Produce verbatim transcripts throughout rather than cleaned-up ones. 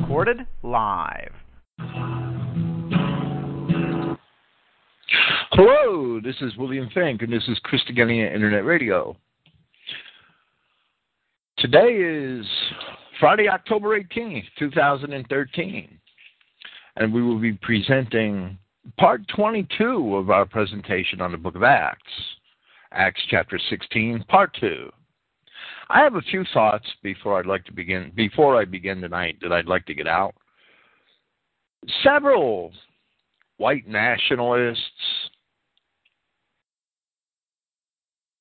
recorded live. Hello, this is William Fink, and this is Christogenea Internet Radio. Today is Friday, October eighteenth, two thousand thirteen, and we will be presenting part twenty-two of our presentation on the Book of Acts, Acts chapter sixteen, part two. I have a few thoughts before I'd like to begin. Before I begin tonight, that I'd like to get out. Several white nationalists,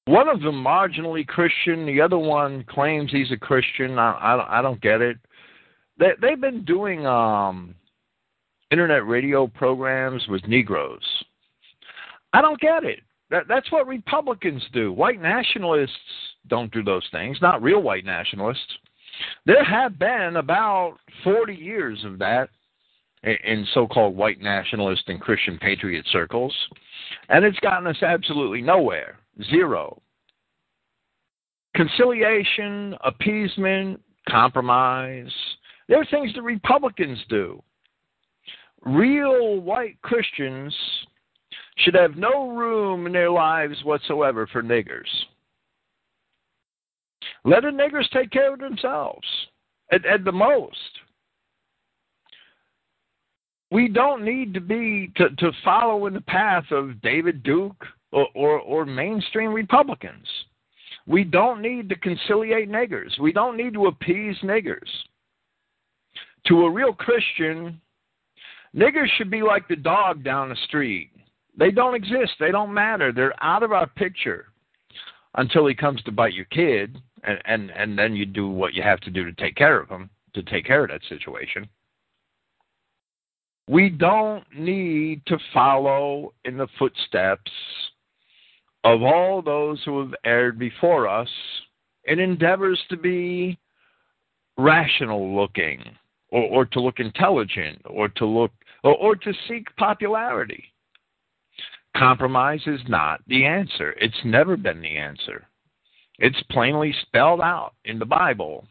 one of them marginally Christian, the other one claims he's a Christian. I, I, I don't get it. They, they've been doing um, internet radio programs with Negroes. I don't get it. That, that's what Republicans do. White nationalists don't do those things, not real white nationalists. There have been about forty years of that in so-called white nationalist and Christian patriot circles, and it's gotten us absolutely nowhere, zero. Conciliation, appeasement, compromise, there are things that Republicans do. Real white Christians should have no room in their lives whatsoever for niggers. Let the niggers take care of themselves, at, at the most. We don't need to be to, to follow in the path of David Duke or, or, or mainstream Republicans. We don't need to conciliate niggers. We don't need to appease niggers. To a real Christian, niggers should be like the dog down the street. They don't exist. They don't matter. They're out of our picture until he comes to bite your kid, and, and, and then you do what you have to do to take care of him, to take care of that situation. We don't need to follow in the footsteps of all those who have erred before us in endeavors to be rational-looking, or, or to look intelligent, or to look, or, or to seek popularity. Compromise is not the answer. It's never been the answer. It's plainly spelled out in the Bible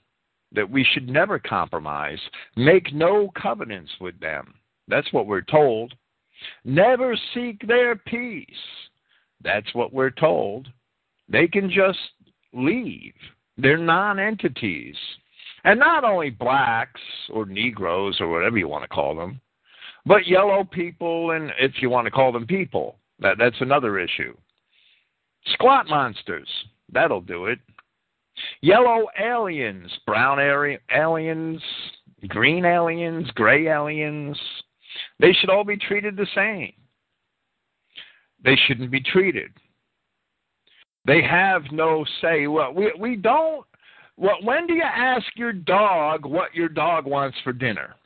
that we should never compromise. Make no covenants with them. That's what we're told. Never seek their peace. That's what we're told. They can just leave. They're non-entities. And not only blacks or Negroes or whatever you want to call them, but yellow people, and if you want to call them people, that, that's another issue. Squat monsters, that'll do it. Yellow aliens, brown aliens, green aliens, gray aliens, they should all be treated the same. They shouldn't be treated. They have no say. Well, we, we don't. Well, when do you ask your dog what your dog wants for dinner?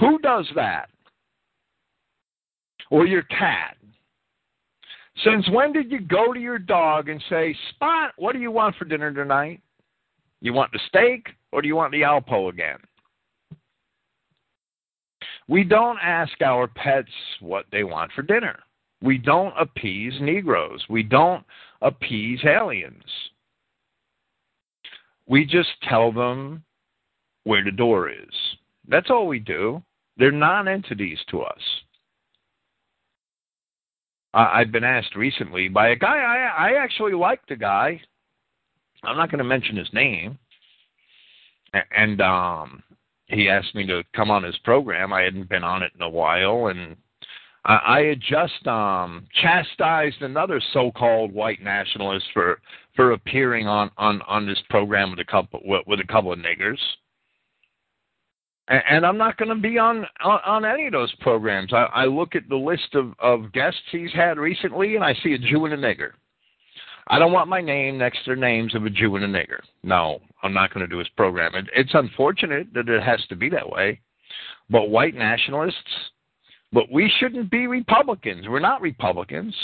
Who does that? Or your cat? Since when did you go to your dog and say, Spot, what do you want for dinner tonight? You want the steak or do you want the Alpo again? We don't ask our pets what they want for dinner. We don't appease Negroes. We don't appease aliens. We just tell them where the door is. That's all we do. They're non-entities to us. I've been asked recently by a guy, I, I actually like the guy. I'm not going to mention his name. And um, he asked me to come on his program. I hadn't been on it in a while. And I, I had just um, chastised another so-called white nationalist for, for appearing on, on, on this program with a couple, with a couple of niggers. And I'm not going to be on, on, on any of those programs. I, I look at the list of, of guests he's had recently, and I see a Jew and a nigger. I don't want my name next to the names of a Jew and a nigger. No, I'm not going to do his program. It, it's unfortunate that it has to be that way. But white nationalists, but we shouldn't be Republicans. We're not Republicans.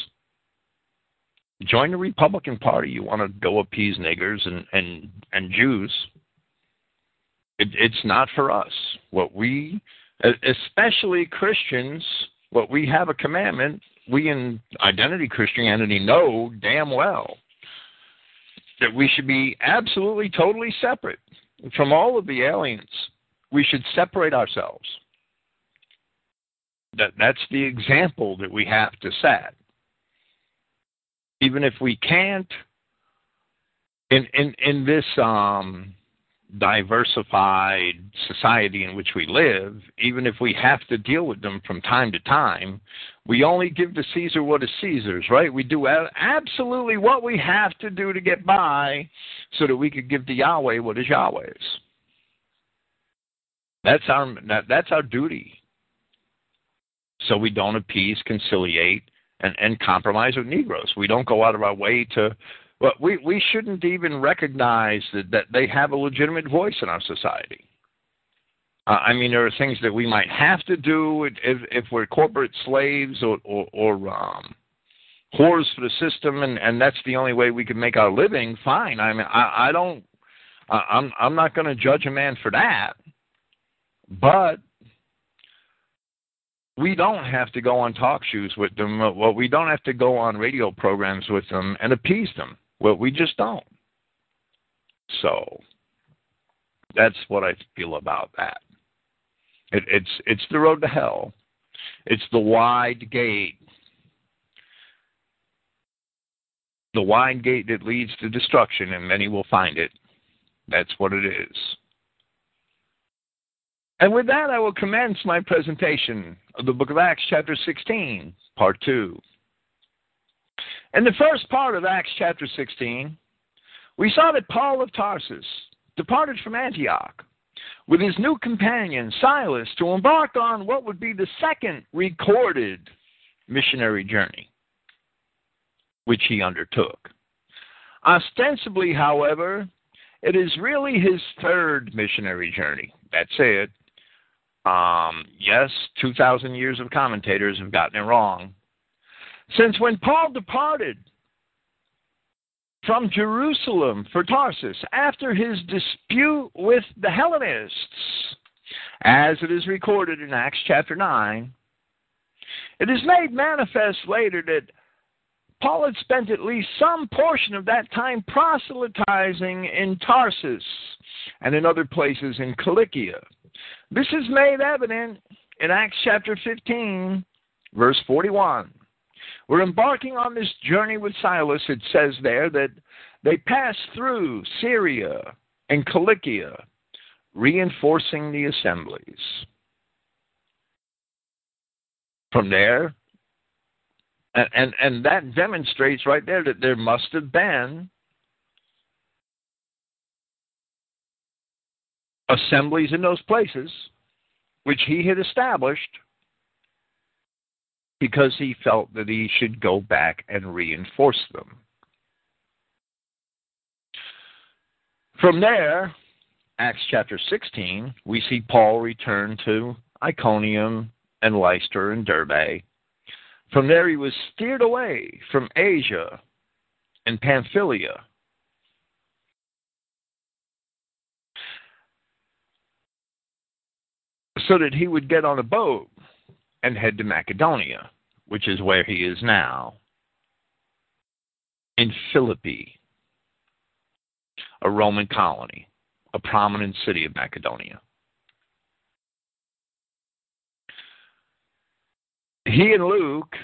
Join the Republican Party. You want to go appease niggers and, and, and Jews. It's not for us. What we, especially Christians, what we have a commandment, we in identity Christianity know damn well that we should be absolutely, totally separate from all of the aliens, we should separate ourselves. That that's the example that we have to set. Even if we can't, in in, in this um, diversified society in which we live, even if we have to deal with them from time to time, we only give to Caesar what is Caesar's, right? We do absolutely what we have to do to get by so that we could give to Yahweh what is Yahweh's. That's our, that's our duty. So we don't appease, conciliate, and, and compromise with Negroes. We don't go out of our way to... Well, we, we shouldn't even recognize that, that they have a legitimate voice in our society. Uh, I mean, there are things that we might have to do if, if we're corporate slaves or, or, or um, whores for the system, and, and that's the only way we can make our living. Fine. I mean, I, I don't... I'm, I'm not going to judge a man for that, but... we don't have to go on talk shows with them. Well, we don't have to go on radio programs with them and appease them. Well, we just don't. So that's what I feel about that. It, it's it's the road to hell. It's the wide gate. The wide gate that leads to destruction, and many will find it. That's what it is. And with that, I will commence my presentation of the Book of Acts, chapter sixteen, part two. In the first part of Acts, chapter sixteen, we saw that Paul of Tarsus departed from Antioch with his new companion, Silas, to embark on what would be the second recorded missionary journey, which he undertook. Ostensibly, however, it is really his third missionary journey. That's it. Um, yes, two thousand years of commentators have gotten it wrong. Since when Paul departed from Jerusalem for Tarsus after his dispute with the Hellenists, as it is recorded in Acts chapter nine, it is made manifest later that Paul had spent at least some portion of that time proselytizing in Tarsus and in other places in Cilicia. This is made evident in Acts chapter fifteen, verse forty-one. We're embarking on this journey with Silas. It says there that they passed through Syria and Cilicia, reinforcing the assemblies. From there, and, and, and that demonstrates right there that there must have been assemblies in those places, which he had established because he felt that he should go back and reinforce them. From there, Acts chapter sixteen, we see Paul return to Iconium and Lystra and Derbe. From there he was steered away from Asia and Pamphylia. So that he would get on a boat and head to Macedonia, which is where he is now, in Philippi, a Roman colony, a prominent city of Macedonia. He and Luke,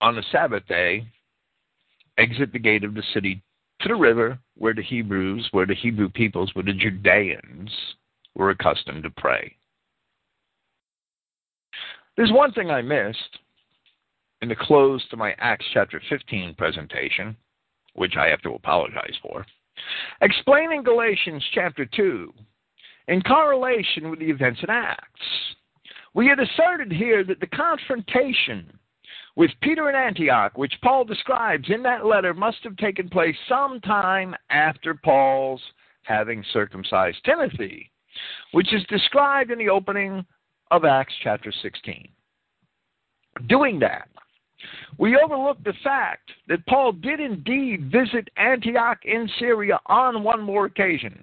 on the Sabbath day, exit the gate of the city to the river where the Hebrews, where the Hebrew peoples, where the Judeans were accustomed to pray. There's one thing I missed in the close to my Acts chapter fifteen presentation, which I have to apologize for. Explaining Galatians chapter two in correlation with the events in Acts, we had asserted here that the confrontation with Peter in Antioch, which Paul describes in that letter, must have taken place sometime after Paul's having circumcised Timothy, which is described in the opening of Acts chapter sixteen. Doing that, we overlook the fact that Paul did indeed visit Antioch in Syria on one more occasion.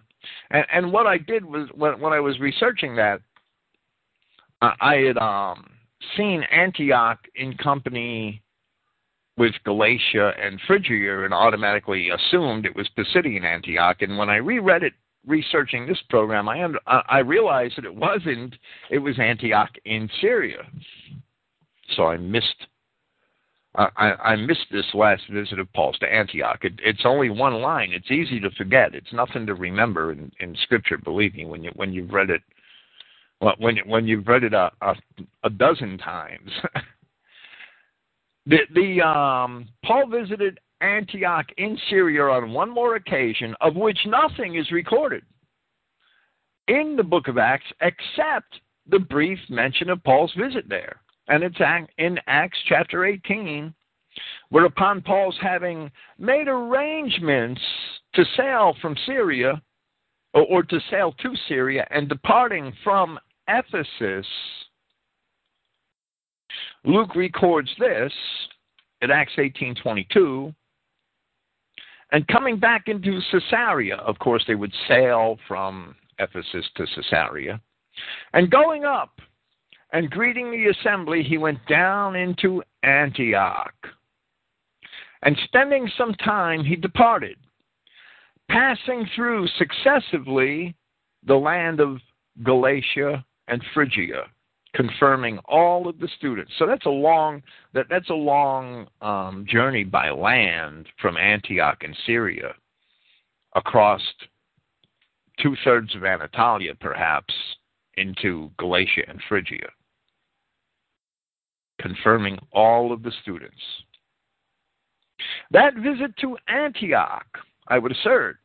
And, and what I did was, when, when I was researching that, uh, I had um, seen Antioch in company with Galatia and Phrygia and automatically assumed it was Pisidian Antioch. And when I reread it researching this program, I under, I realized that it wasn't. It was Antioch in Syria. So I missed. I, I missed this last visit of Paul's to Antioch. It, it's only one line. It's easy to forget. It's nothing to remember in, in Scripture. Believe me, when you when you've read it, well, when when you've read it a a, a dozen times. the the um, Paul visited Antioch in Syria on one more occasion, of which nothing is recorded in the Book of Acts except the brief mention of Paul's visit there. And it's in Acts chapter eighteen, where upon Paul's having made arrangements to sail from Syria, or, or to sail to Syria, and departing from Ephesus, Luke records this at Acts eighteen twenty-two, and coming back into Caesarea, of course they would sail from Ephesus to Caesarea, and going up, and greeting the assembly, he went down into Antioch. And spending some time, he departed, passing through successively the land of Galatia and Phrygia, confirming all of the students. So that's a long that that's a long um, journey by land from Antioch in Syria, across two-thirds of Anatolia, perhaps, into Galatia and Phrygia, confirming all of the students. That visit to Antioch, I would assert,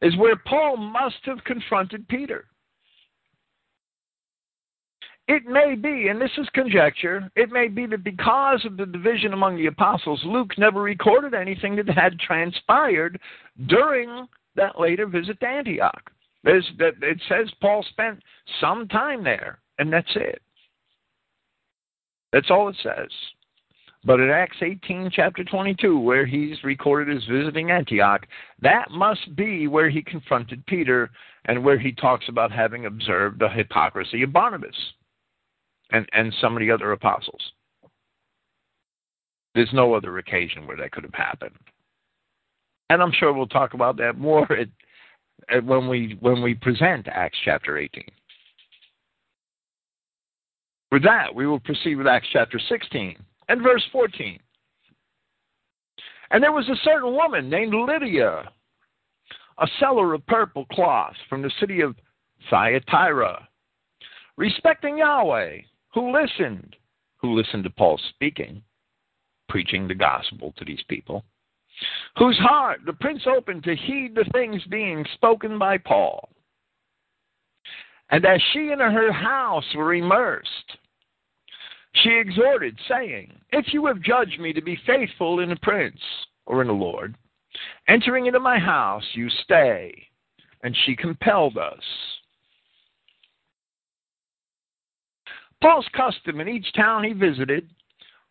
is where Paul must have confronted Peter. It may be, and this is conjecture, it may be that because of the division among the apostles, Luke never recorded anything that had transpired during that later visit to Antioch. There's, it says Paul spent some time there, and that's it. That's all it says. But in Acts eighteen, chapter twenty-two, where he's recorded as visiting Antioch, that must be where he confronted Peter and where he talks about having observed the hypocrisy of Barnabas and, and some of the other apostles. There's no other occasion where that could have happened. And I'm sure we'll talk about that more at When we when we present Acts chapter eighteen. With that, we will proceed with Acts chapter sixteen and verse fourteen. And there was a certain woman named Lydia, a seller of purple cloth from the city of Thyatira, respecting Yahweh, who listened, who listened to Paul speaking, preaching the gospel to these people, whose heart the prince opened to heed the things being spoken by Paul. And as she and her house were immersed, she exhorted, saying, if you have judged me to be faithful in the prince, or in the Lord, entering into my house, you stay. And she compelled us. Paul's custom in each town he visited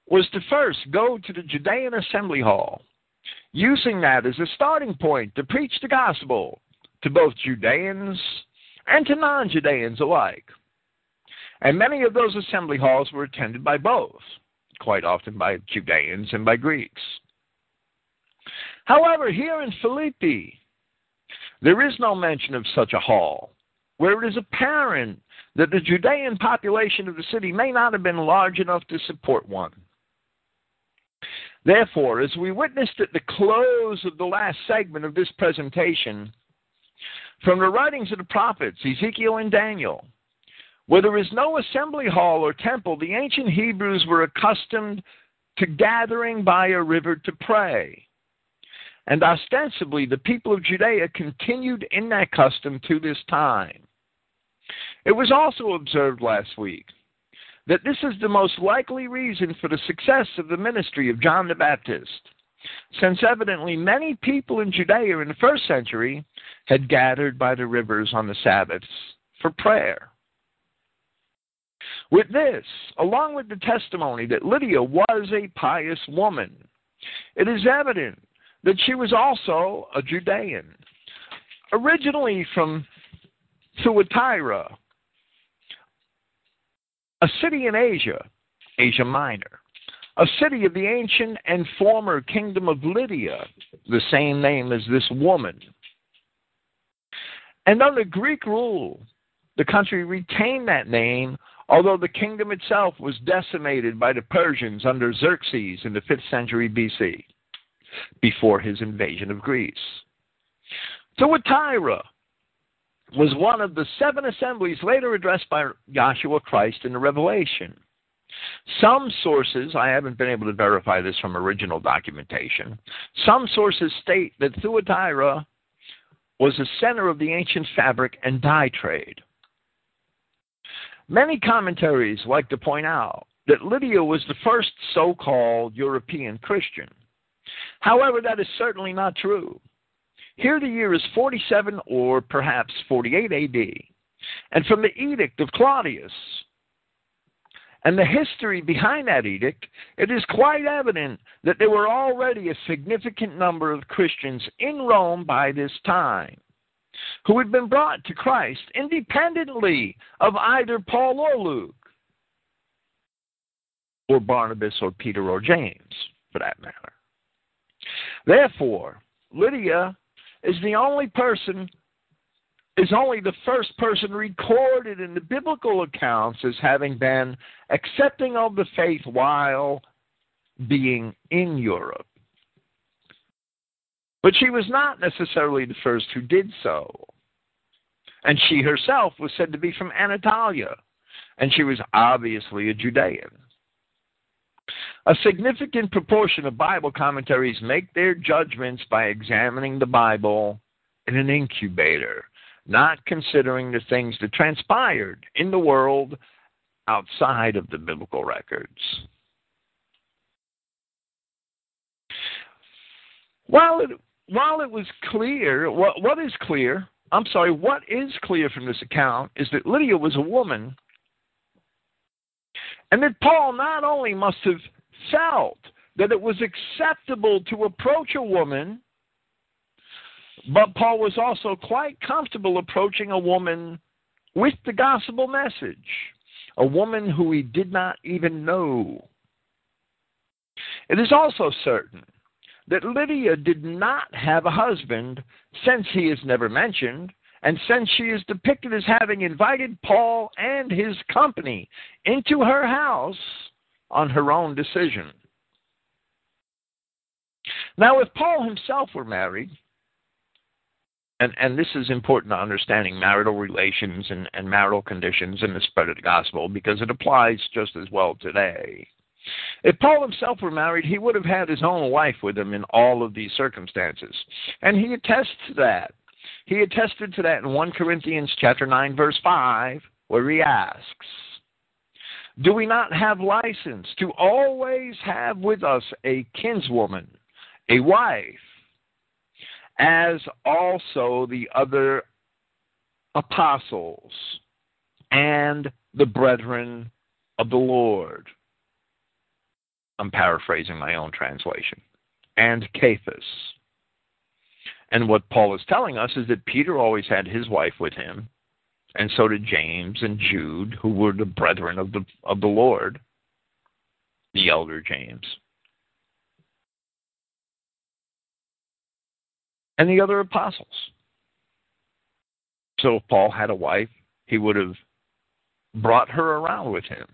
was to first go to the Judean assembly hall, using that as a starting point to preach the gospel to both Judeans and to non-Judeans alike. And many of those assembly halls were attended by both, quite often by Judeans and by Greeks. However, here in Philippi, there is no mention of such a hall, where it is apparent that the Judean population of the city may not have been large enough to support one. Therefore, as we witnessed at the close of the last segment of this presentation, from the writings of the prophets, Ezekiel and Daniel, where there is no assembly hall or temple, the ancient Hebrews were accustomed to gathering by a river to pray. And ostensibly, the people of Judea continued in that custom to this time. It was also observed last week that this is the most likely reason for the success of the ministry of John the Baptist, since evidently many people in Judea in the first century had gathered by the rivers on the Sabbaths for prayer. With this, along with the testimony that Lydia was a pious woman, it is evident that she was also a Judean, originally from Thyatira, a city in Asia, Asia Minor, a city of the ancient and former kingdom of Lydia, the same name as this woman. And under Greek rule, the country retained that name, although the kingdom itself was decimated by the Persians under Xerxes in the fifth century B C, before his invasion of Greece. Thyatira was one of the seven assemblies later addressed by Joshua Christ in the Revelation. Some sources, I haven't been able to verify this from original documentation, some sources state that Thyatira was the center of the ancient fabric and dye trade. Many commentaries like to point out that Lydia was the first so-called European Christian. However, that is certainly not true. Here the year is forty-seven or perhaps forty-eight A D, and from the edict of Claudius and the history behind that edict, it is quite evident that there were already a significant number of Christians in Rome by this time who had been brought to Christ independently of either Paul or Luke, or Barnabas or Peter or James, for that matter. Therefore, Lydia is the only person, is only the first person recorded in the biblical accounts as having been accepting of the faith while being in Europe. But she was not necessarily the first who did so. And she herself was said to be from Anatolia, and she was obviously a Judean. A significant proportion of Bible commentaries make their judgments by examining the Bible in an incubator, not considering the things that transpired in the world outside of the biblical records. While it, while it was clear, what, what is clear, I'm sorry, what is clear from this account is that Lydia was a woman, and that Paul not only must have felt that it was acceptable to approach a woman, but Paul was also quite comfortable approaching a woman with the gospel message, a woman who he did not even know. It is also certain that Lydia did not have a husband, since he is never mentioned, and since she is depicted as having invited Paul and his company into her house on her own decision. Now, if Paul himself were married, and, and this is important to understanding marital relations and, and marital conditions in the spread of the gospel, because it applies just as well today. If Paul himself were married, he would have had his own wife with him in all of these circumstances. And he attests to that. He attested to that in First Corinthians chapter nine, verse five, where he asks, "Do we not have license to always have with us a kinswoman, a wife, as also the other apostles and the brethren of the Lord?" I'm paraphrasing my own translation. And Cephas. And what Paul is telling us is that Peter always had his wife with him, and so did James and Jude, who were the brethren of the of the Lord, the elder James, and the other apostles. So if Paul had a wife, he would have brought her around with him.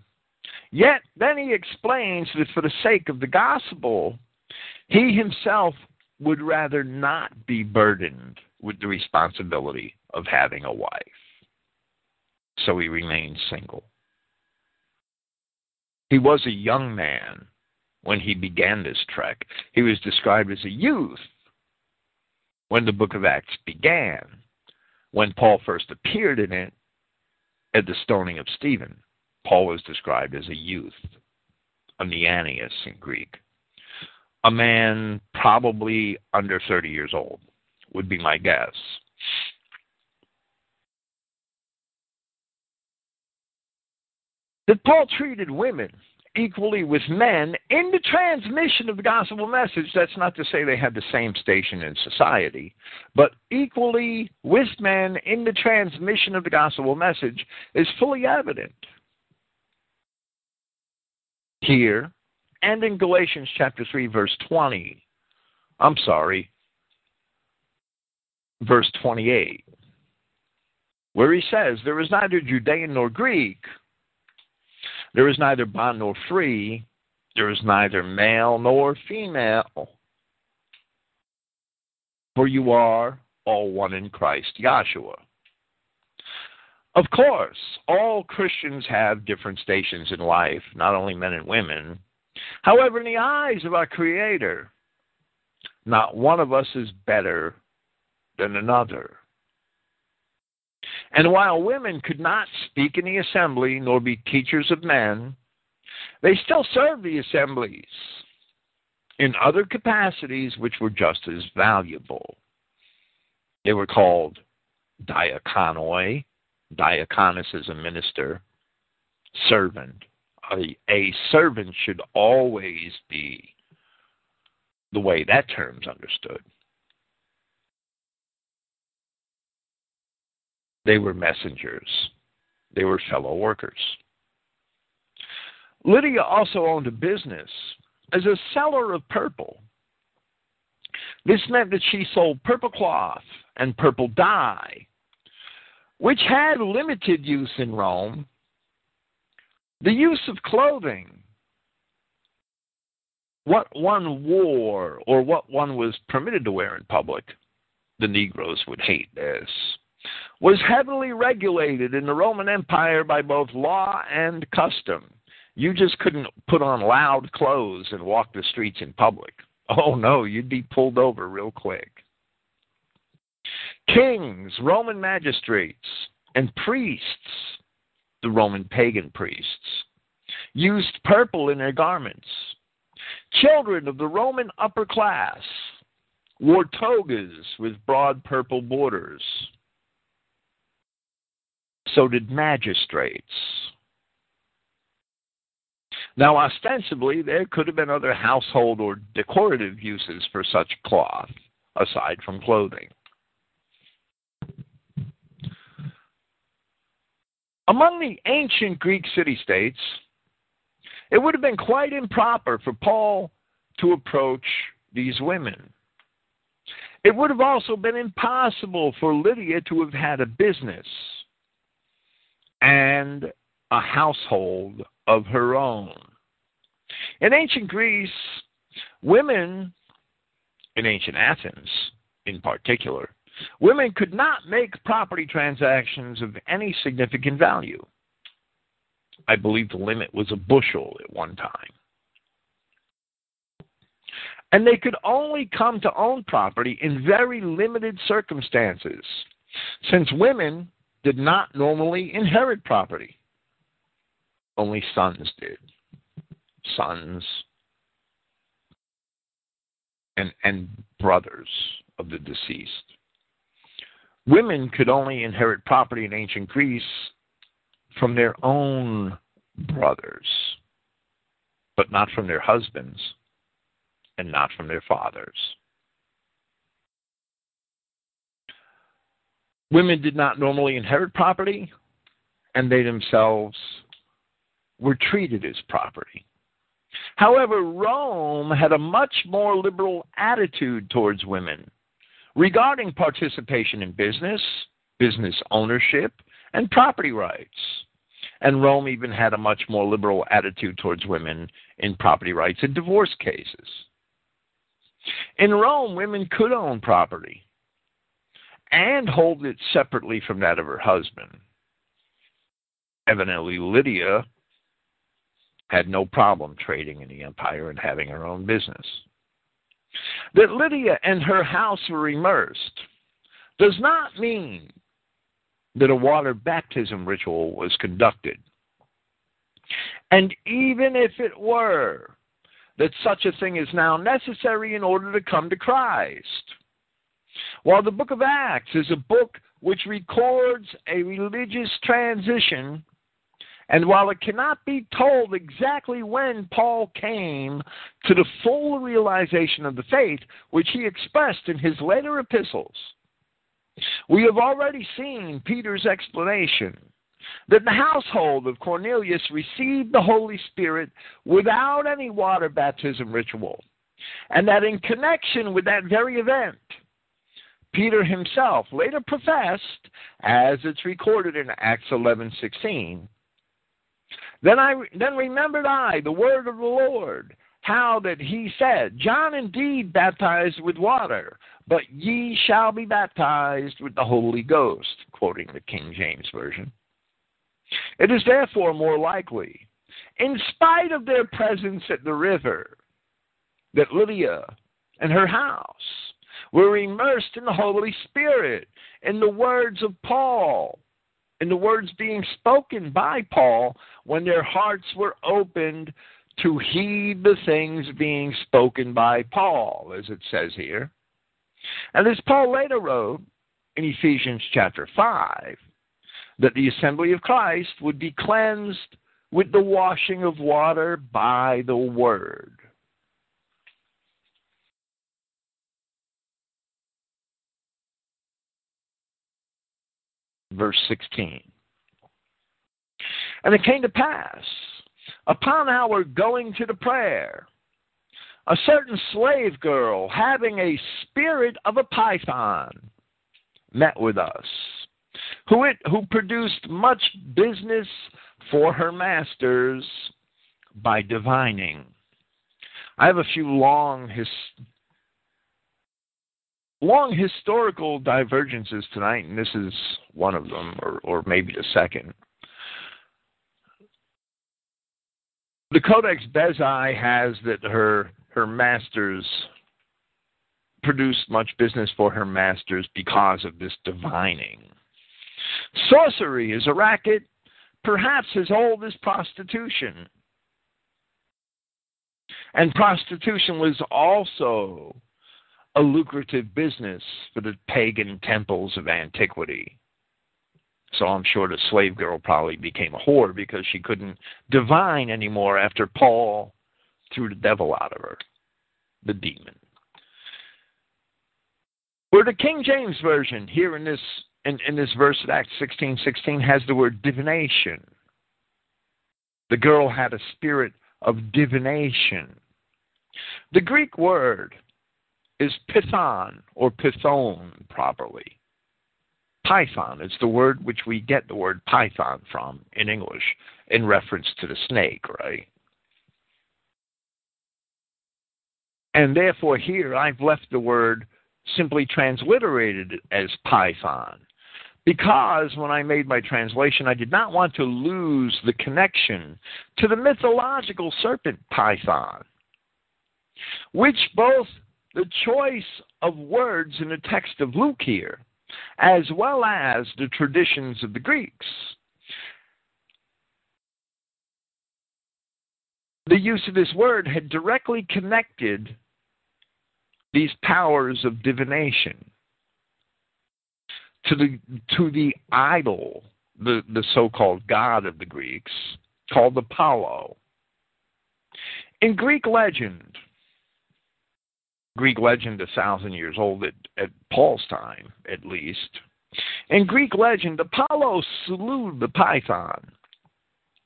Yet, then he explains that for the sake of the gospel, he himself would rather not be burdened with the responsibility of having a wife. So he remained single. He was a young man when he began this trek. He was described as a youth when the Book of Acts began, when Paul first appeared in it at the stoning of Stephen. Paul was described as a youth, Neanias in Greek. A man probably under thirty years old would be my guess. That Paul treated women equally with men in the transmission of the gospel message, that's not to say they had the same station in society, but equally with men in the transmission of the gospel message is fully evident here, and in Galatians chapter three, verse twenty, I'm sorry, verse twenty-eight, where he says, there is neither Judean nor Greek, there is neither bond nor free, there is neither male nor female, for you are all one in Christ, Yahshua. Of course, all Christians have different stations in life, not only men and women. However, in the eyes of our Creator, not one of us is better than another. And while women could not speak in the assembly nor be teachers of men, they still served the assemblies in other capacities which were just as valuable. They were called diakonoi, diaconus is a minister, servant. A, a servant should always be the way that term's understood. They were messengers. They were fellow workers. Lydia also owned a business as a seller of purple. This meant that she sold purple cloth and purple dye, which had limited use in Rome. The use of clothing, what one wore or what one was permitted to wear in public, the Negroes would hate this, was heavily regulated in the Roman Empire by both law and custom. You just couldn't put on loud clothes and walk the streets in public. Oh, no, you'd be pulled over real quick. Kings, Roman magistrates, and priests, the Roman pagan priests, used purple in their garments. Children of the Roman upper class wore togas with broad purple borders. So did magistrates. Now, ostensibly, there could have been other household or decorative uses for such cloth, aside from clothing. Among the ancient Greek city-states, it would have been quite improper for Paul to approach these women. It would have also been impossible for Lydia to have had a business and a household of her own. In ancient Greece, women, in ancient Athens in particular, women could not make property transactions of any significant value. I believe the limit was a bushel at one time. And they could only come to own property in very limited circumstances, since women did not normally inherit property. Only sons did. Sons and, and brothers of the deceased. Women could only inherit property in ancient Greece from their own brothers, but not from their husbands and not from their fathers. Women did not normally inherit property, and they themselves were treated as property. However, Rome had a much more liberal attitude towards women regarding participation in business, business ownership, and property rights. And Rome even had a much more liberal attitude towards women in property rights and divorce cases. In Rome, women could own property and hold it separately from that of her husband. Evidently, Lydia had no problem trading in the empire and having her own business. That Lydia and her house were immersed does not mean that a water baptism ritual was conducted. And even if it were, that such a thing is now necessary in order to come to Christ. While the Book of Acts is a book which records a religious transition, and while it cannot be told exactly when Paul came to the full realization of the faith, which he expressed in his later epistles, we have already seen Peter's explanation that the household of Cornelius received the Holy Spirit without any water baptism ritual, and that in connection with that very event, Peter himself later professed, as it's recorded in Acts eleven sixteen, Then I then remembered I the word of the Lord, how that he said, John indeed baptized with water, but ye shall be baptized with the Holy Ghost, quoting the King James Version. It is therefore more likely, in spite of their presence at the river, that Lydia and her house were immersed in the Holy Spirit, in the words of Paul, in the words being spoken by Paul when their hearts were opened to heed the things being spoken by Paul, as it says here. And as Paul later wrote in Ephesians chapter five, that the assembly of Christ would be cleansed with the washing of water by the word. Verse sixteen. And it came to pass, upon our going to the prayer, a certain slave girl, having a spirit of a python, met with us, who it, who produced much business for her masters by divining. I have a few long his, long historical divergences tonight, and this is one of them, or, or maybe the second. The Codex Bezae has that her her masters produced much business for her masters because of this divining. Sorcery is a racket, perhaps as old as prostitution. And prostitution was also a lucrative business for the pagan temples of antiquity. So I'm sure the slave girl probably became a whore because she couldn't divine anymore after Paul threw the devil out of her, the demon. Where the King James Version here in this in, in this verse of Acts sixteen sixteen has the word divination. The girl had a spirit of divination. The Greek word is python, or python properly. Python, it's the word which we get the word python from in English, in reference to the snake, right? And therefore here I've left the word simply transliterated as python, because when I made my translation I did not want to lose the connection to the mythological serpent Python, which both the choice of words in the text of Luke here, as well as the traditions of the Greeks, the use of this word had directly connected these powers of divination to the to the idol, the, the so-called god of the Greeks, called Apollo. In Greek legend, Greek legend a thousand years old at, at Paul's time, at least. In Greek legend, Apollo slew the python,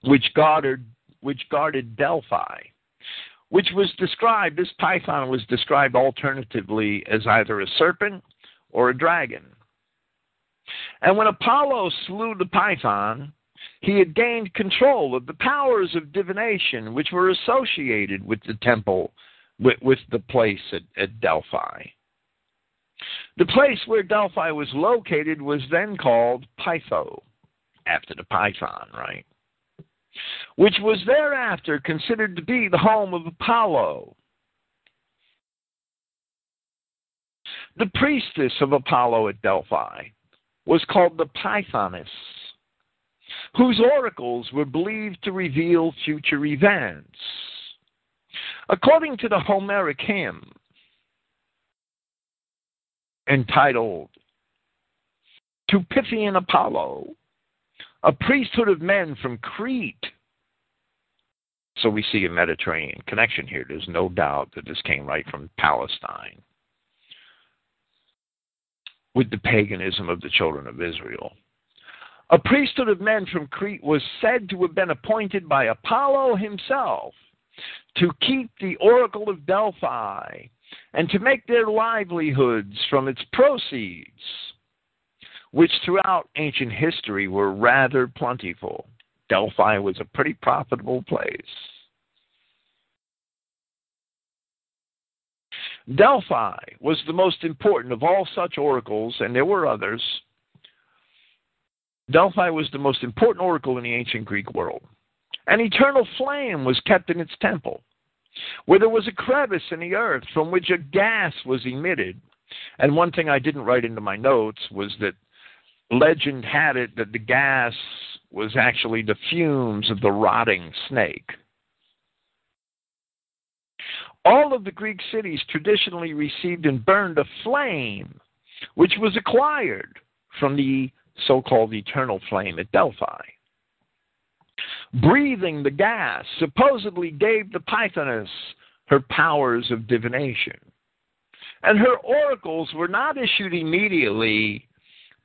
which guarded, which guarded Delphi, which was described, this python was described alternatively as either a serpent or a dragon. And when Apollo slew the python, he had gained control of the powers of divination, which were associated with the temple With, with the place at, at Delphi. The place where Delphi was located was then called Pytho, after the python, right? Which was thereafter considered to be the home of Apollo. The priestess of Apollo at Delphi was called the Pythoness, whose oracles were believed to reveal future events. According to the Homeric hymn entitled To Pythian Apollo, a priesthood of men from Crete. So we see a Mediterranean connection here. There's no doubt that this came right from Palestine with the paganism of the children of Israel. A priesthood of men from Crete was said to have been appointed by Apollo himself to keep the Oracle of Delphi and to make their livelihoods from its proceeds, which throughout ancient history were rather plentiful. Delphi was a pretty profitable place. Delphi was the most important of all such oracles, and there were others. Delphi was the most important oracle in the ancient Greek world. An eternal flame was kept in its temple, where there was a crevice in the earth from which a gas was emitted. And one thing I didn't write into my notes was that legend had it that the gas was actually the fumes of the rotting snake. All of the Greek cities traditionally received and burned a flame, which was acquired from the so-called eternal flame at Delphi. Breathing the gas supposedly gave the Pythoness her powers of divination. And her oracles were not issued immediately,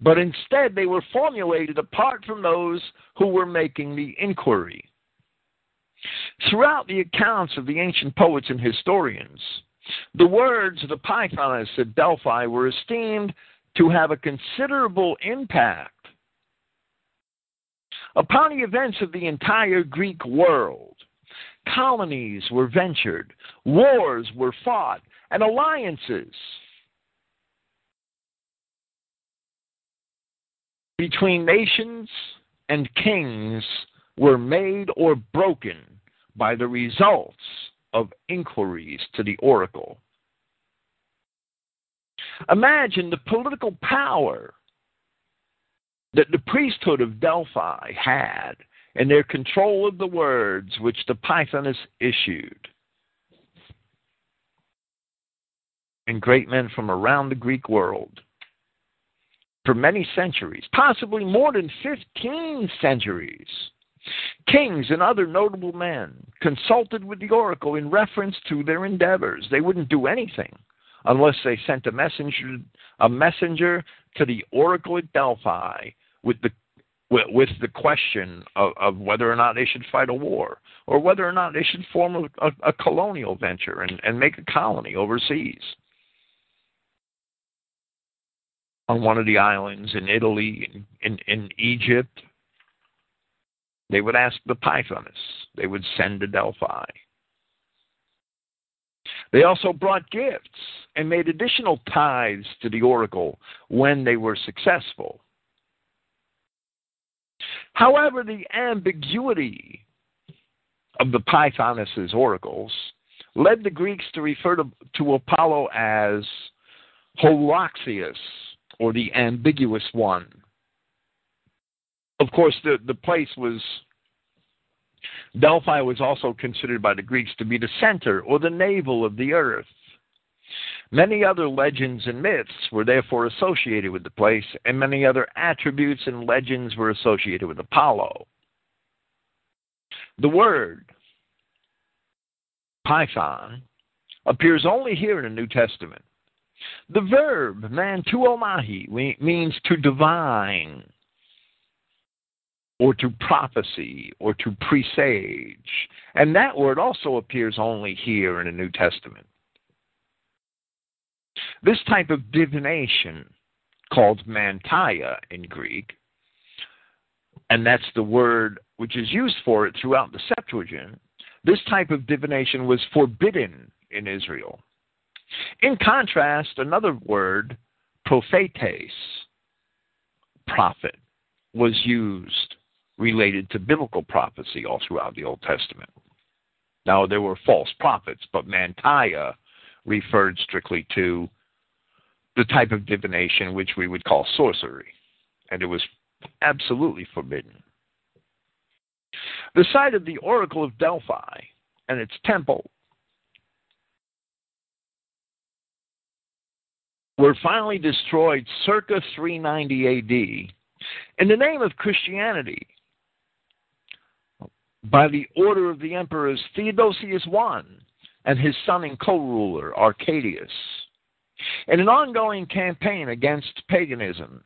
but instead they were formulated apart from those who were making the inquiry. Throughout the accounts of the ancient poets and historians, the words of the Pythoness at Delphi were esteemed to have a considerable impact upon the events of the entire Greek world. Colonies were ventured, wars were fought, and alliances between nations and kings were made or broken by the results of inquiries to the oracle. Imagine the political power that the priesthood of Delphi had in their control of the words which the Pythoness issued. And great men from around the Greek world, for many centuries, possibly more than fifteen centuries, kings and other notable men consulted with the oracle in reference to their endeavors. They wouldn't do anything unless they sent a messenger, a messenger to the oracle at Delphi with the, with the question of, of whether or not they should fight a war or whether or not they should form a, a, a colonial venture and, and make a colony overseas on one of the islands in Italy, in, in Egypt. They would ask the Pythoness. They would send to Delphi. They also brought gifts and made additional tithes to the oracle when they were successful. However, the ambiguity of the Pythoness's oracles led the Greeks to refer to, to Apollo as Holoxius, or the ambiguous one. Of course, the, the place was, Delphi was also considered by the Greeks to be the center or the navel of the earth. Many other legends and myths were therefore associated with the place, and many other attributes and legends were associated with Apollo. The word Python appears only here in the New Testament. The verb mantuomahi means to divine, or to prophecy, or to presage. And that word also appears only here in the New Testament. This type of divination, called mantia in Greek, and that's the word which is used for it throughout the Septuagint, this type of divination was forbidden in Israel. In contrast, another word, prophetes, prophet, was used related to biblical prophecy all throughout the Old Testament. Now, there were false prophets, but mantia referred strictly to the type of divination which we would call sorcery, and it was absolutely forbidden. The site of the Oracle of Delphi and its temple were finally destroyed circa three ninety A D in the name of Christianity, by the order of the emperors Theodosius the First and his son and co-ruler Arcadius, in an ongoing campaign against paganism.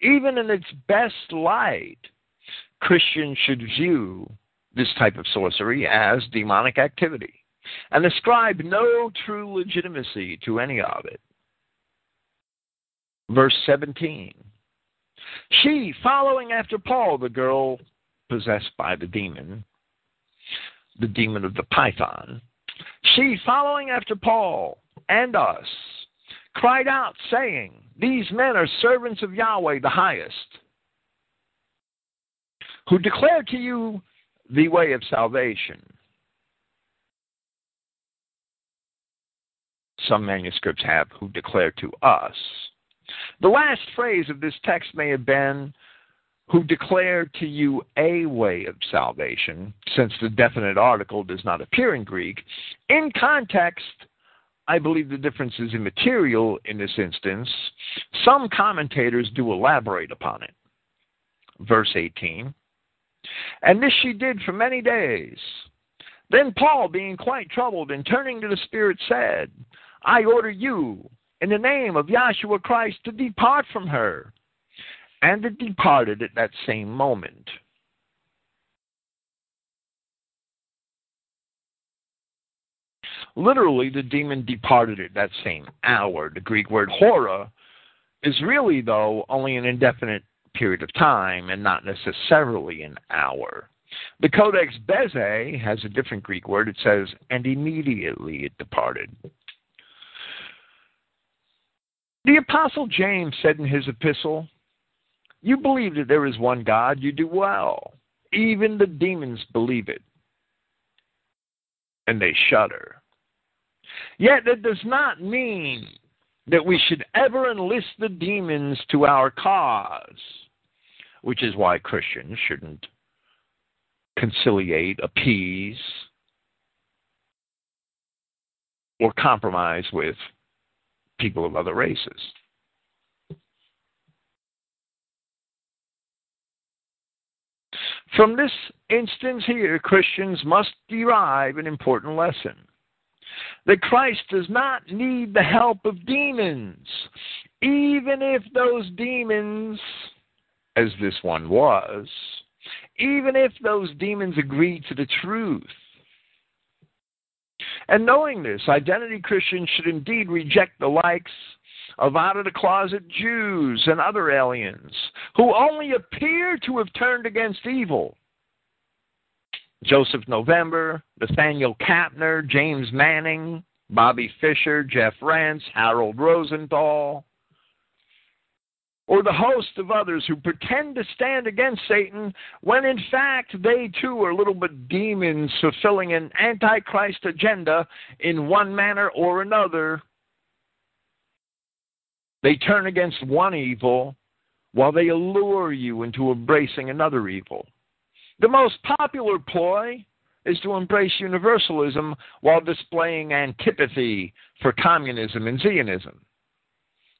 Even in its best light, Christians should view this type of sorcery as demonic activity, and ascribe no true legitimacy to any of it. Verse seventeen. She, following after Paul, the girl possessed by the demon, the demon of the python, she, following after Paul and us, cried out, saying, "These men are servants of Yahweh the highest, who declare to you the way of salvation." Some manuscripts have "who declare to us." The last phrase of this text may have been, "who declare to you a way of salvation," since the definite article does not appear in Greek. In context, I believe the difference is immaterial in this instance. Some commentators do elaborate upon it. Verse eighteen, "And this she did for many days. Then Paul, being quite troubled and turning to the Spirit, said, I order you, in the name of Yahshua Christ, to depart from her. And it departed at that same moment." Literally, the demon departed at that same hour. The Greek word hora is really, though, only an indefinite period of time and not necessarily an hour. The Codex Bezae has a different Greek word. It says, "and immediately it departed." The Apostle James said in his epistle, "You believe that there is one God, you do well. Even the demons believe it, and they shudder." Yet that does not mean that we should ever enlist the demons to our cause, which is why Christians shouldn't conciliate, appease, or compromise with people of other races. From this instance here, Christians must derive an important lesson: that Christ does not need the help of demons, even if those demons, as this one was, even if those demons agree to the truth. And knowing this, identity Christians should indeed reject the likes of out-of-the-closet Jews and other aliens who only appear to have turned against evil. Joseph November, Nathaniel Kapner, James Manning, Bobby Fischer, Jeff Rentz, Harold Rosenthal, or the host of others who pretend to stand against Satan when in fact they too are little but demons fulfilling an antichrist agenda in one manner or another. They turn against one evil while they allure you into embracing another evil. The most popular ploy is to embrace universalism while displaying antipathy for communism and Zionism,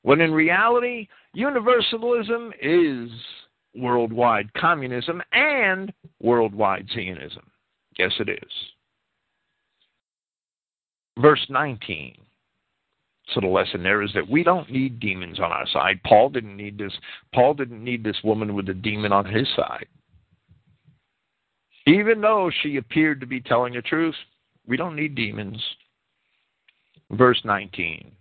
when in reality, universalism is worldwide communism and worldwide Zionism. Yes, it is. Verse nineteen. So the lesson there is that we don't need demons on our side. Paul didn't need this. Paul didn't need this woman with a demon on his side. Even though she appeared to be telling the truth, we don't need demons. Verse nineteen.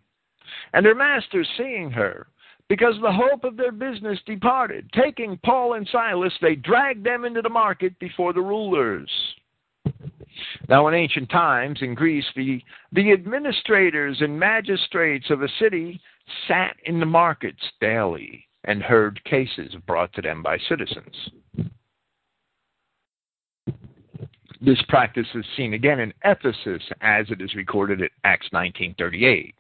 "And their masters, seeing her, because the hope of their business departed, taking Paul and Silas, they dragged them into the market before the rulers." Now, in ancient times in Greece, the, the administrators and magistrates of a city sat in the markets daily and heard cases brought to them by citizens. This practice is seen again in Ephesus, as it is recorded at Acts nineteen thirty-eight.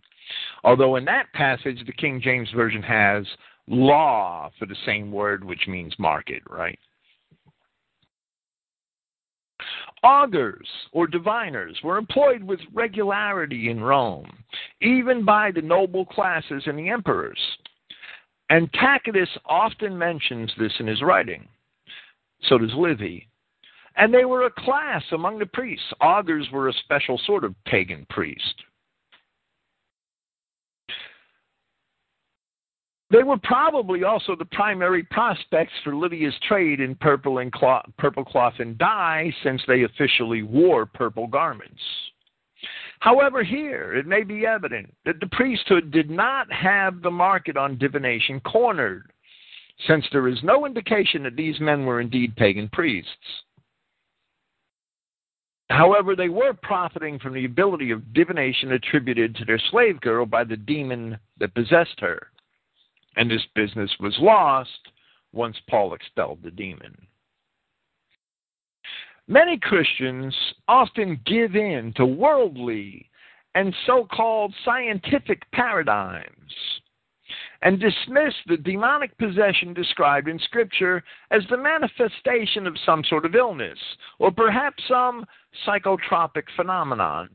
Although in that passage, the King James Version has law for the same word, which means market, right? Augurs, or diviners, were employed with regularity in Rome, even by the noble classes and the emperors. And Tacitus often mentions this in his writing. So does Livy. "And they were a class among the priests." Augurs were a special sort of pagan priest. "They were probably also the primary prospects for Lydia's trade in purple and cloth, purple cloth and dye, since they officially wore purple garments. However, here it may be evident that the priesthood did not have the market on divination cornered, since there is no indication that these men were indeed pagan priests. However, they were profiting from the ability of divination attributed to their slave girl by the demon that possessed her. And this business was lost once Paul expelled the demon. Many Christians often give in to worldly and so-called scientific paradigms and dismiss the demonic possession described in Scripture as the manifestation of some sort of illness or perhaps some psychotropic phenomenon.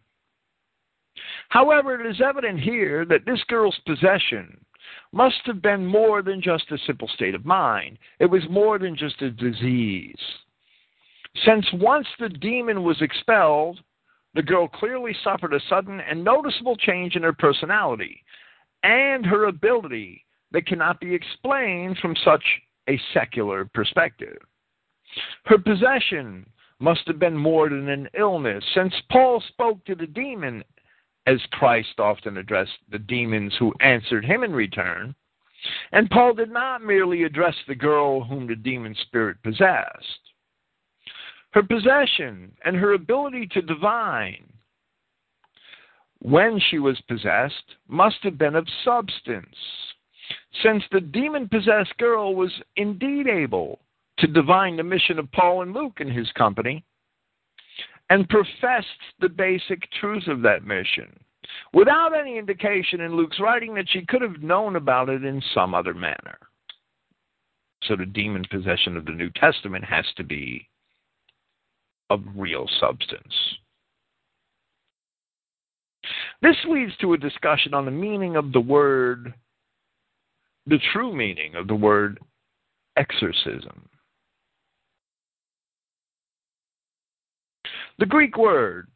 However, it is evident here that this girl's possession must have been more than just a simple state of mind. It was more than just a disease. Since once the demon was expelled, the girl clearly suffered a sudden and noticeable change in her personality and her ability that cannot be explained from such a secular perspective. Her possession must have been more than an illness, since Paul spoke to the demon as Christ often addressed the demons who answered him in return, and Paul did not merely address the girl whom the demon spirit possessed. Her possession and her ability to divine when she was possessed must have been of substance, since the demon-possessed girl was indeed able to divine the mission of Paul and Luke in his company and professed the basic truths of that mission, without any indication in Luke's writing that she could have known about it in some other manner. So the demon possession of the New Testament has to be of real substance. This leads to a discussion on the meaning of the word, the true meaning of the word exorcism. The Greek word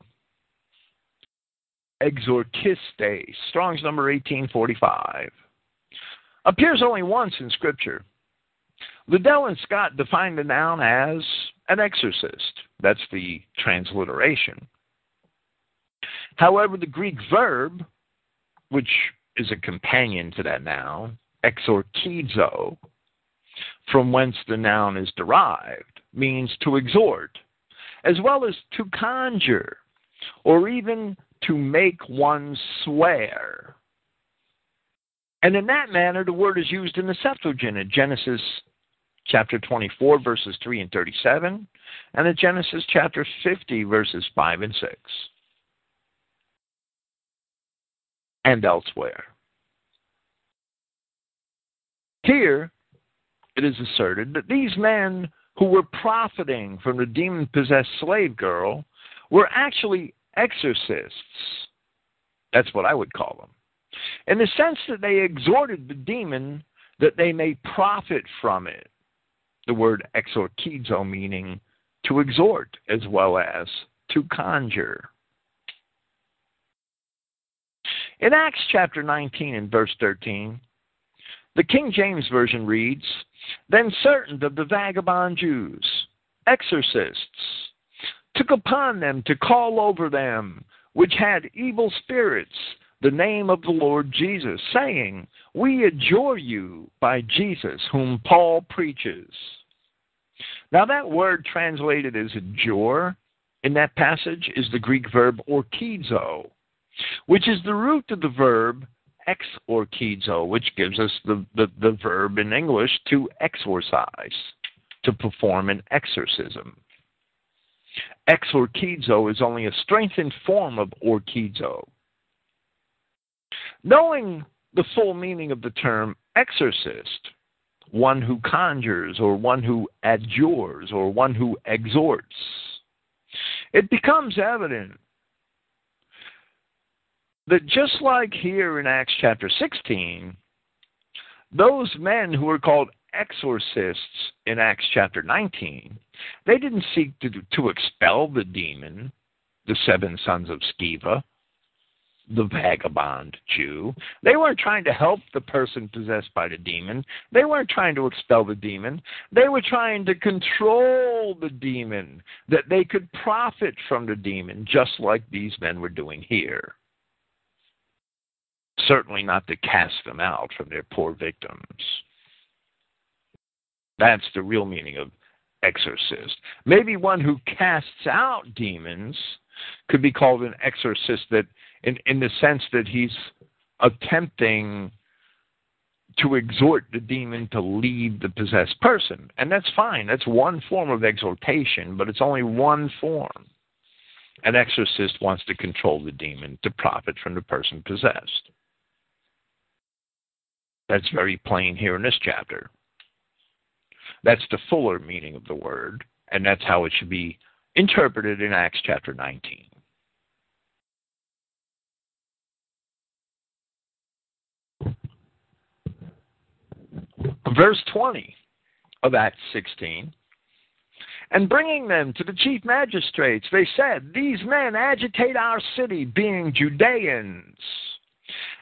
exorciste, Strong's number eighteen forty-five, appears only once in Scripture. Liddell and Scott defined the noun as an exorcist. That's the transliteration. However, the Greek verb, which is a companion to that noun, exorcizo, from whence the noun is derived, means to exhort, as well as to conjure, or even to make one swear. And in that manner, the word is used in the Septuagint, in Genesis chapter twenty-four, verses three and thirty-seven, and in Genesis chapter fifty, verses five and six, and elsewhere. Here, it is asserted that these men who were profiting from the demon-possessed slave girl were actually exorcists. That's what I would call them, in the sense that they exhorted the demon that they may profit from it. The word exorcizo meaning to exhort as well as to conjure. In Acts chapter nineteen and verse thirteen, the King James Version reads, "Then certain of the vagabond Jews, exorcists, took upon them to call over them, which had evil spirits, the name of the Lord Jesus, saying, We adjure you by Jesus, whom Paul preaches." Now that word translated as adjure in that passage is the Greek verb orchizo, which is the root of the verb exorcizo, which gives us the, the, the verb in English to exorcise, to perform an exorcism. Exorcizo is only a strengthened form of orchizo. Knowing the full meaning of the term exorcist, one who conjures or one who adjures or one who exhorts, it becomes evident that just like here in Acts chapter sixteen, those men who were called exorcists in Acts chapter nineteen, they didn't seek to, to expel the demon, the seven sons of Sceva. the vagabond Jew. They weren't trying to help the person possessed by the demon. They weren't trying to expel the demon. They were trying to control the demon, that they could profit from the demon, just like these men were doing here. Certainly not to cast them out from their poor victims. That's the real meaning of exorcist. Maybe one who casts out demons could be called an exorcist, that in, in the sense that he's attempting to exhort the demon to leave the possessed person. And that's fine. That's one form of exhortation, but it's only one form. An exorcist wants to control the demon to profit from the person possessed. That's very plain here in this chapter. That's the fuller meaning of the word, and that's how it should be interpreted in Acts chapter nineteen. Verse twenty of Acts sixteen. And bringing them to the chief magistrates, they said, "These men agitate our city, being Judeans,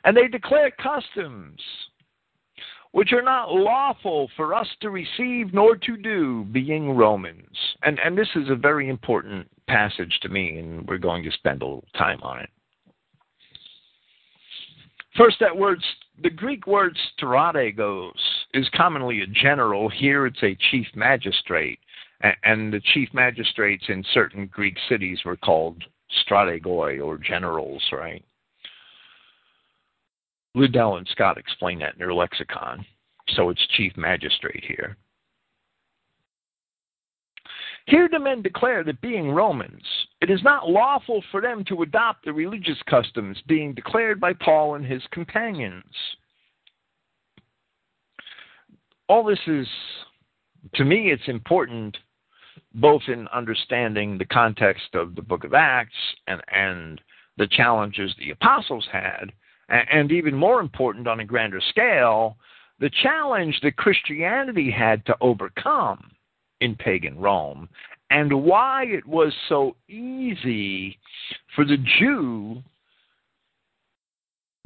and they declare customs which are not lawful for us to receive nor to do, being Romans." And, and this is a very important passage to me, and we're going to spend a little time on it. First, that word, the Greek word strategos, is commonly a general. Here it's a chief magistrate. And the chief magistrates in certain Greek cities were called strategoi, or generals, right? Liddell and Scott explain that in their lexicon. So it's chief magistrate here. Here the men declare that, being Romans, it is not lawful for them to adopt the religious customs being declared by Paul and his companions. All this is, to me, it's important both in understanding the context of the book of Acts and, and the challenges the apostles had, and, and even more important on a grander scale, the challenge that Christianity had to overcome in pagan Rome, and why it was so easy for the Jew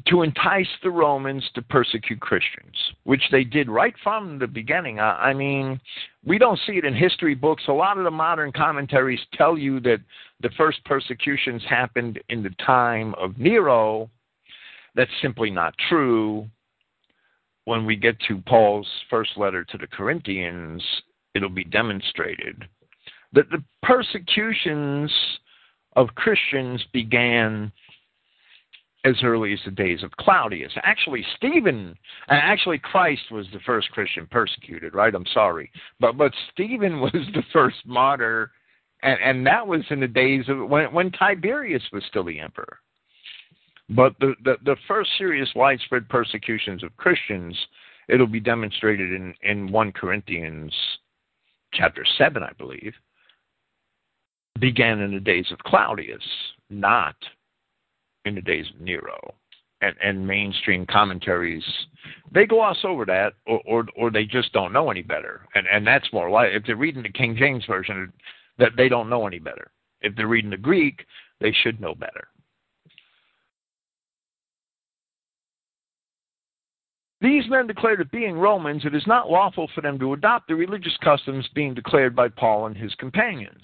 to entice the Romans to persecute Christians, which they did right from the beginning. I mean, we don't see it in history books. A lot of the modern commentaries tell you that the first persecutions happened in the time of Nero. That's simply not true. When we get to Paul's first letter to the Corinthians, it'll be demonstrated that the persecutions of Christians began as early as the days of Claudius. Actually, Stephen, actually Christ was the first Christian persecuted, right? I'm sorry. But but Stephen was the first martyr, and, and that was in the days of when, when Tiberius was still the emperor. But the, the, the first serious widespread persecutions of Christians, it'll be demonstrated in, in First Corinthians chapter seven, I believe, began in the days of Claudius, not in the days of Nero. And, and mainstream commentaries, they gloss over that, or, or or they just don't know any better. And and that's more like, if they're reading the King James Version, that they don't know any better. If they're reading the Greek, they should know better. These men declared that, being Romans, it is not lawful for them to adopt the religious customs being declared by Paul and his companions.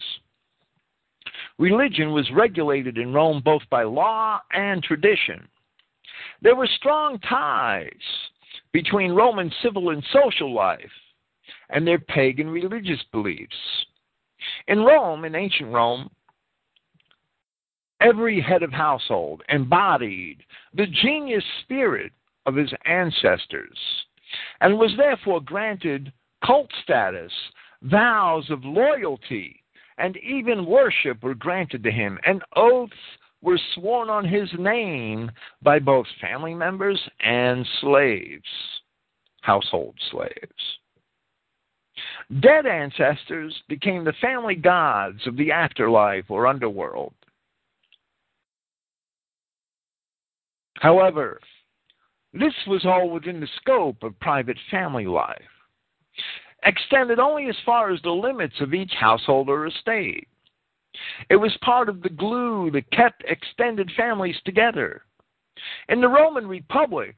Religion was regulated in Rome both by law and tradition. There were strong ties between Roman civil and social life and their pagan religious beliefs. In Rome, in ancient Rome, every head of household embodied the genius spirit of his ancestors and was therefore granted cult status, vows of loyalty, and even worship were granted to him, and oaths were sworn on his name by both family members and slaves, household slaves. Dead ancestors became the family gods of the afterlife or underworld. However, this was all within the scope of private family life, extended only as far as the limits of each household or estate. It was part of the glue that kept extended families together, In the Roman Republic,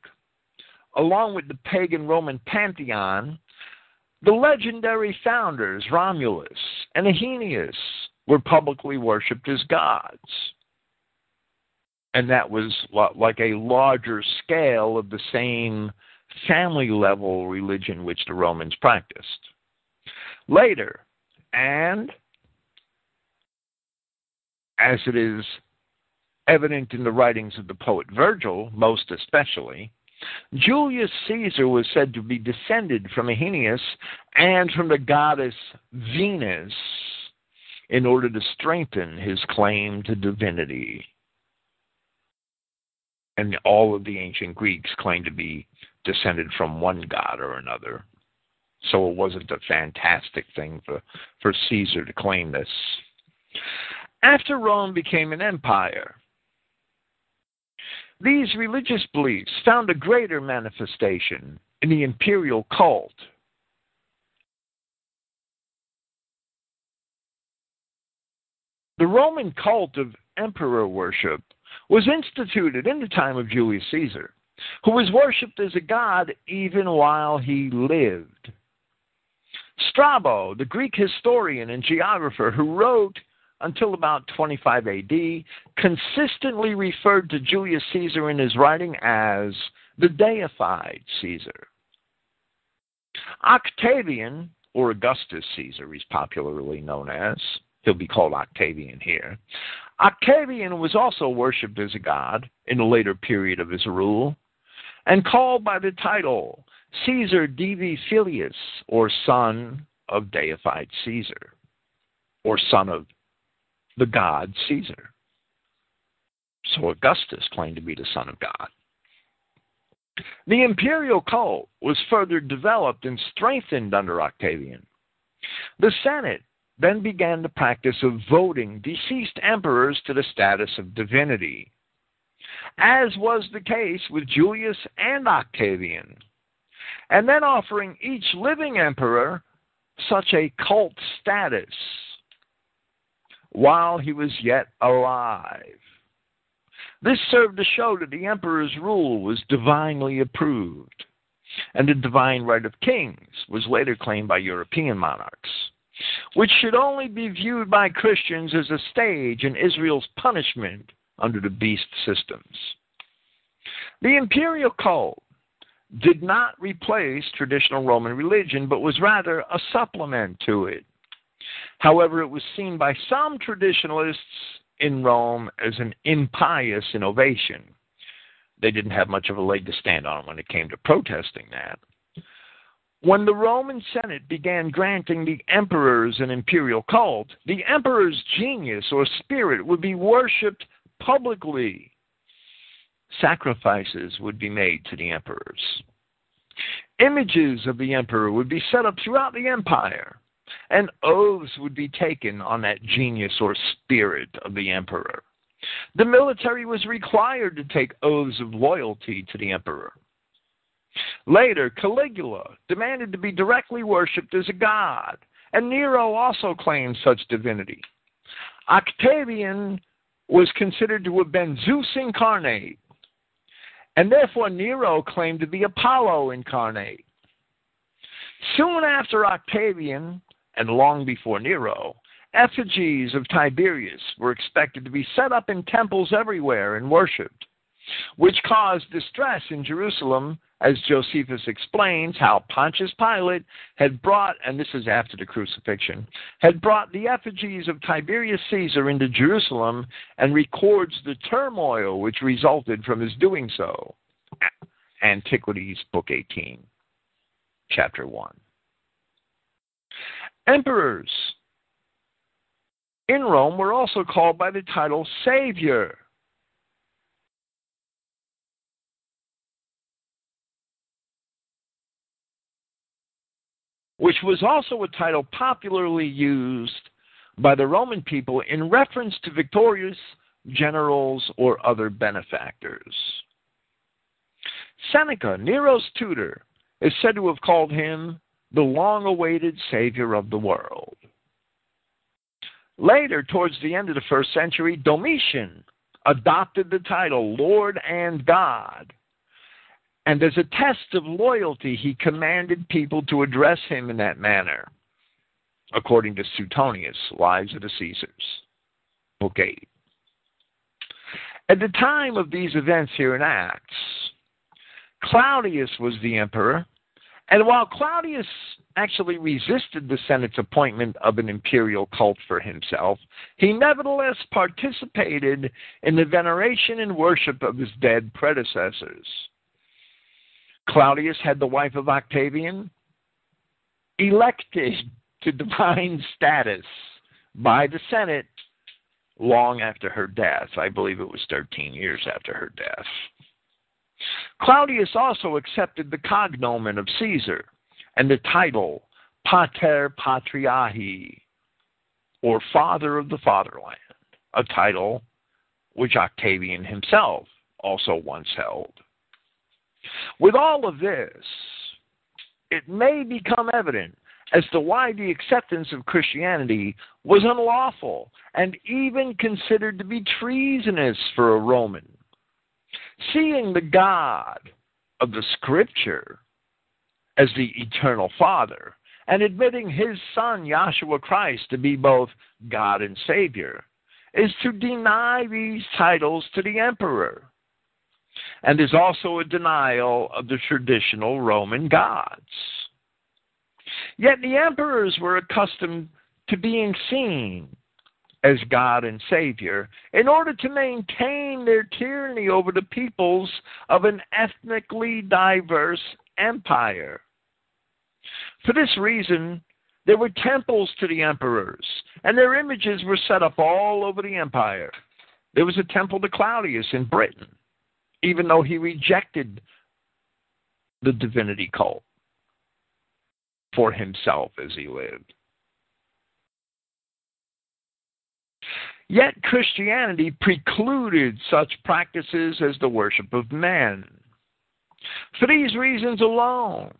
along with the pagan Roman pantheon, the legendary founders Romulus and Aeneas were publicly worshipped as gods. And that was like a larger scale of the same family-level religion which the Romans practiced. Later, and as it is evident in the writings of the poet Virgil, most especially, Julius Caesar was said to be descended from Aeneas and from the goddess Venus in order to strengthen his claim to divinity. And all of the ancient Greeks claimed to be descended from one god or another. So it wasn't a fantastic thing for, for Caesar to claim this. After Rome became an empire, these religious beliefs found a greater manifestation in the imperial cult. The Roman cult of emperor worship was instituted in the time of Julius Caesar, who was worshipped as a god even while he lived. Strabo, the Greek historian and geographer who wrote until about twenty-five A D, consistently referred to Julius Caesar in his writing as the deified Caesar. Octavian, or Augustus Caesar, he's popularly known as. He'll be called Octavian here. Octavian was also worshipped as a god in the later period of his rule, and called by the title Caesar Divi Filius, or son of deified Caesar, or son of the god Caesar. So Augustus claimed to be the son of God. The imperial cult was further developed and strengthened under Octavian. The Senate then began the practice of voting deceased emperors to the status of divinity, as was the case with Julius and Octavian, and then offering each living emperor such a cult status while he was yet alive. This served to show that the emperor's rule was divinely approved, and the divine right of kings was later claimed by European monarchs, which should only be viewed by Christians as a stage in Israel's punishment under the beast systems. The imperial cult did not replace traditional Roman religion, but was rather a supplement to it. However, it was seen by some traditionalists in Rome as an impious innovation. They didn't have much of a leg to stand on when it came to protesting that. When the Roman Senate began granting the emperors an imperial cult, the emperor's genius or spirit would be worshipped publicly. Sacrifices would be made to the emperors. Images of the emperor would be set up throughout the empire, and oaths would be taken on that genius or spirit of the emperor. The military was required to take oaths of loyalty to the emperor. Later, Caligula demanded to be directly worshipped as a god, and Nero also claimed such divinity. Octavian was considered to have been Zeus incarnate, and therefore Nero claimed to be Apollo incarnate. Soon after Octavian, and long before Nero, effigies of Tiberius were expected to be set up in temples everywhere and worshipped, which caused distress in Jerusalem, as Josephus explains how Pontius Pilate had brought, and this is after the crucifixion, had brought the effigies of Tiberius Caesar into Jerusalem, and records the turmoil which resulted from his doing so. Antiquities, Book eighteen, Chapter one. Emperors in Rome were also called by the title Savior. Which was also a title popularly used by the Roman people in reference to victorious generals or other benefactors. Seneca, Nero's tutor, is said to have called him the long-awaited savior of the world. Later, towards the end of the first century, Domitian adopted the title Lord and God. And as a test of loyalty, he commanded people to address him in that manner, according to Suetonius, Lives of the Caesars, Book eight. At the time of these events here in Acts, Claudius was the emperor, and while Claudius actually resisted the Senate's appointment of an imperial cult for himself, he nevertheless participated in the veneration and worship of his dead predecessors. Claudius had the wife of Octavian elected to divine status by the Senate long after her death. I believe it was thirteen years after her death. Claudius also accepted the cognomen of Caesar and the title Pater Patriae, or Father of the Fatherland, a title which Octavian himself also once held. With all of this, it may become evident as to why the acceptance of Christianity was unlawful and even considered to be treasonous for a Roman. Seeing the God of the Scripture as the eternal Father and admitting his Son, Yahshua Christ, to be both God and Savior is to deny these titles to the emperor, and is also a denial of the traditional Roman gods. Yet the emperors were accustomed to being seen as God and Savior in order to maintain their tyranny over the peoples of an ethnically diverse empire. For this reason, there were temples to the emperors, and their images were set up all over the empire. There was a temple to Claudius in Britain, even though he rejected the divinity cult for himself as he lived. Yet Christianity precluded such practices as the worship of men. For these reasons alone,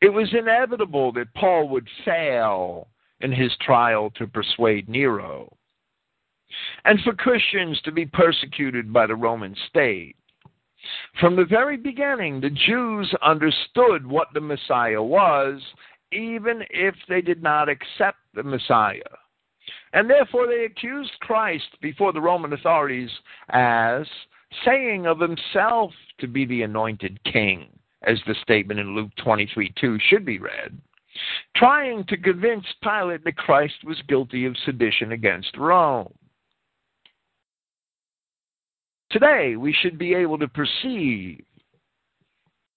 it was inevitable that Paul would fail in his trial to persuade Nero, and for Christians to be persecuted by the Roman state. From the very beginning, the Jews understood what the Messiah was, even if they did not accept the Messiah. And therefore they accused Christ before the Roman authorities as saying of himself to be the anointed king, as the statement in Luke twenty-three two should be read, trying to convince Pilate that Christ was guilty of sedition against Rome. Today, we should be able to perceive,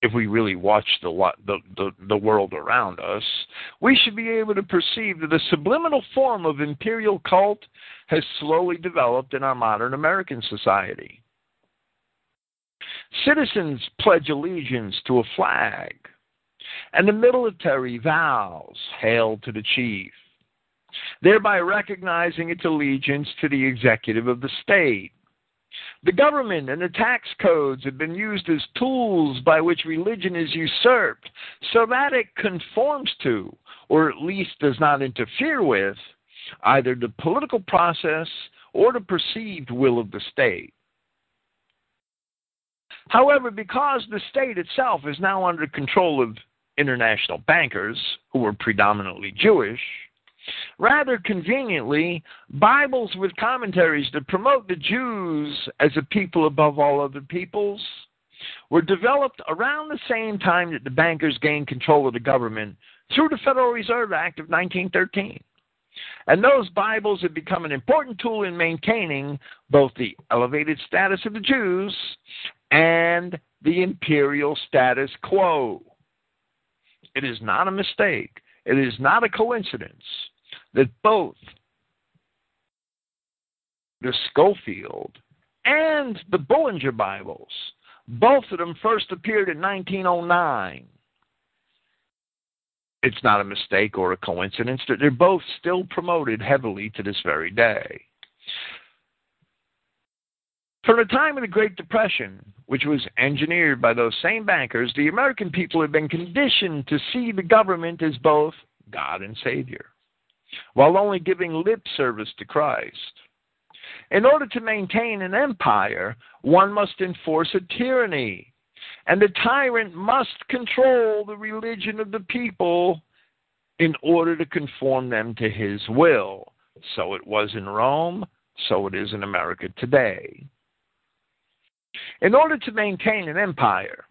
if we really watch the, the, the, the world around us, we should be able to perceive that the subliminal form of imperial cult has slowly developed in our modern American society. Citizens pledge allegiance to a flag, and the military vows hail to the chief, thereby recognizing its allegiance to the executive of the state. The government and the tax codes have been used as tools by which religion is usurped so that it conforms to, or at least does not interfere with, either the political process or the perceived will of the state. However, because the state itself is now under control of international bankers, who are predominantly Jewish, rather conveniently, Bibles with commentaries that promote the Jews as a people above all other peoples were developed around the same time that the bankers gained control of the government through the Federal Reserve Act of nineteen thirteen. And those Bibles have become an important tool in maintaining both the elevated status of the Jews and the imperial status quo. It is not a mistake. It is not a coincidence that both the Schofield and the Bullinger Bibles, both of them first appeared in nineteen oh nine. It's not a mistake or a coincidence that they're both still promoted heavily to this very day. From the time of the Great Depression, which was engineered by those same bankers, the American people have been conditioned to see the government as both God and Savior, while only giving lip service to Christ. In order to maintain an empire, one must enforce a tyranny, and the tyrant must control the religion of the people in order to conform them to his will. So it was in Rome, so it is in America today. In order to maintain an empire,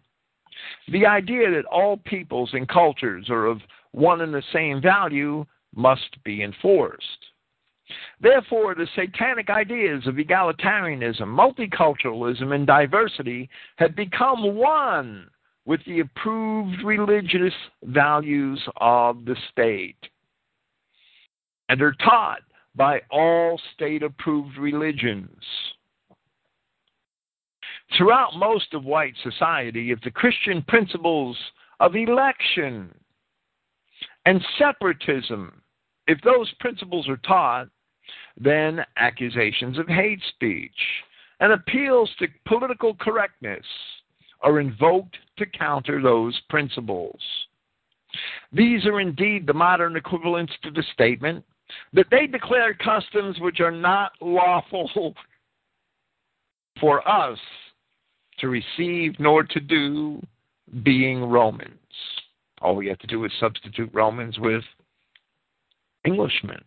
the idea that all peoples and cultures are of one and the same value must be enforced. Therefore, the satanic ideas of egalitarianism, multiculturalism, and diversity have become one with the approved religious values of the state and are taught by all state-approved religions. Throughout most of white society, if the Christian principles of election and separatism, if those principles are taught, then accusations of hate speech and appeals to political correctness are invoked to counter those principles. These are indeed the modern equivalents to the statement that they declare customs which are not lawful for us to receive nor to do, being Romans. All we have to do is substitute Romans with Englishmen,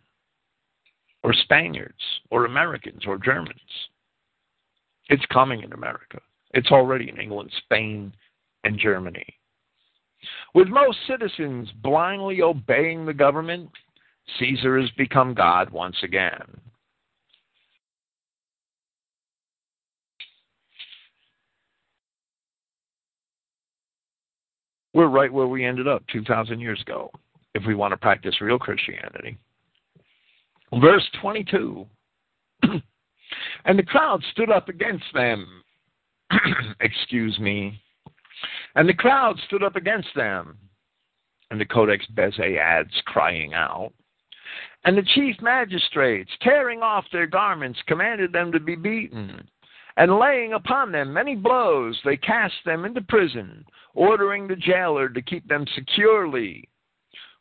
or Spaniards, or Americans, or Germans. It's coming in America. It's already in England, Spain, and Germany. With most citizens blindly obeying the government, Caesar has become God once again. We're right where we ended up two thousand years ago, if we want to practice real Christianity. Verse twenty-two, and the crowd stood up against them. Excuse me. And the crowd stood up against them. And the Codex Bezae adds, crying out. And the chief magistrates, tearing off their garments, commanded them to be beaten. And laying upon them many blows, they cast them into prison, ordering the jailer to keep them securely,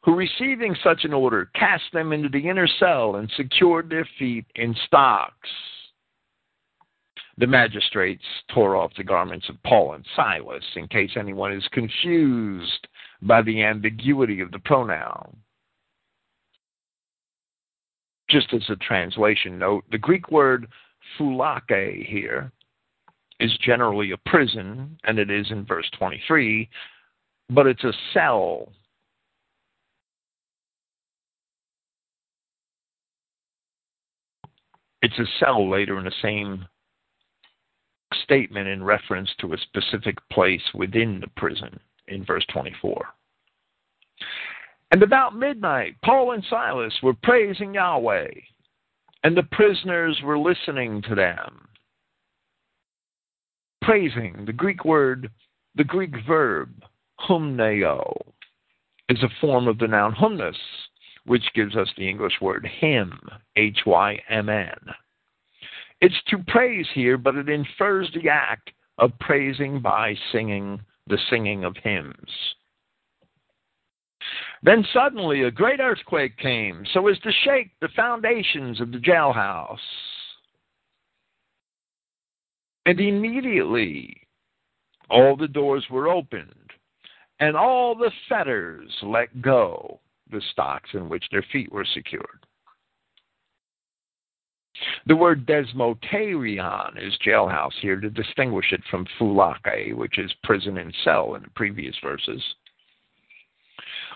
who, receiving such an order, cast them into the inner cell and secured their feet in stocks. The magistrates tore off the garments of Paul and Silas, in case anyone is confused by the ambiguity of the pronoun. Just as a translation note, the Greek word phulake here is generally a prison, and it is in verse twenty-three, but it's a cell. It's a cell later in the same statement in reference to a specific place within the prison in verse twenty-four. And about midnight, Paul and Silas were praising Yahweh, and the prisoners were listening to them. Praising, the Greek word, the Greek verb, humneo, is a form of the noun humnus, which gives us the English word hymn, H Y M N. It's to praise here, but it infers the act of praising by singing, the singing of hymns. Then suddenly a great earthquake came, so as to shake the foundations of the jailhouse. And immediately all the doors were opened, and all the fetters let go, the stocks in which their feet were secured. The word desmoterion is jailhouse here to distinguish it from phulake, which is prison and cell in the previous verses.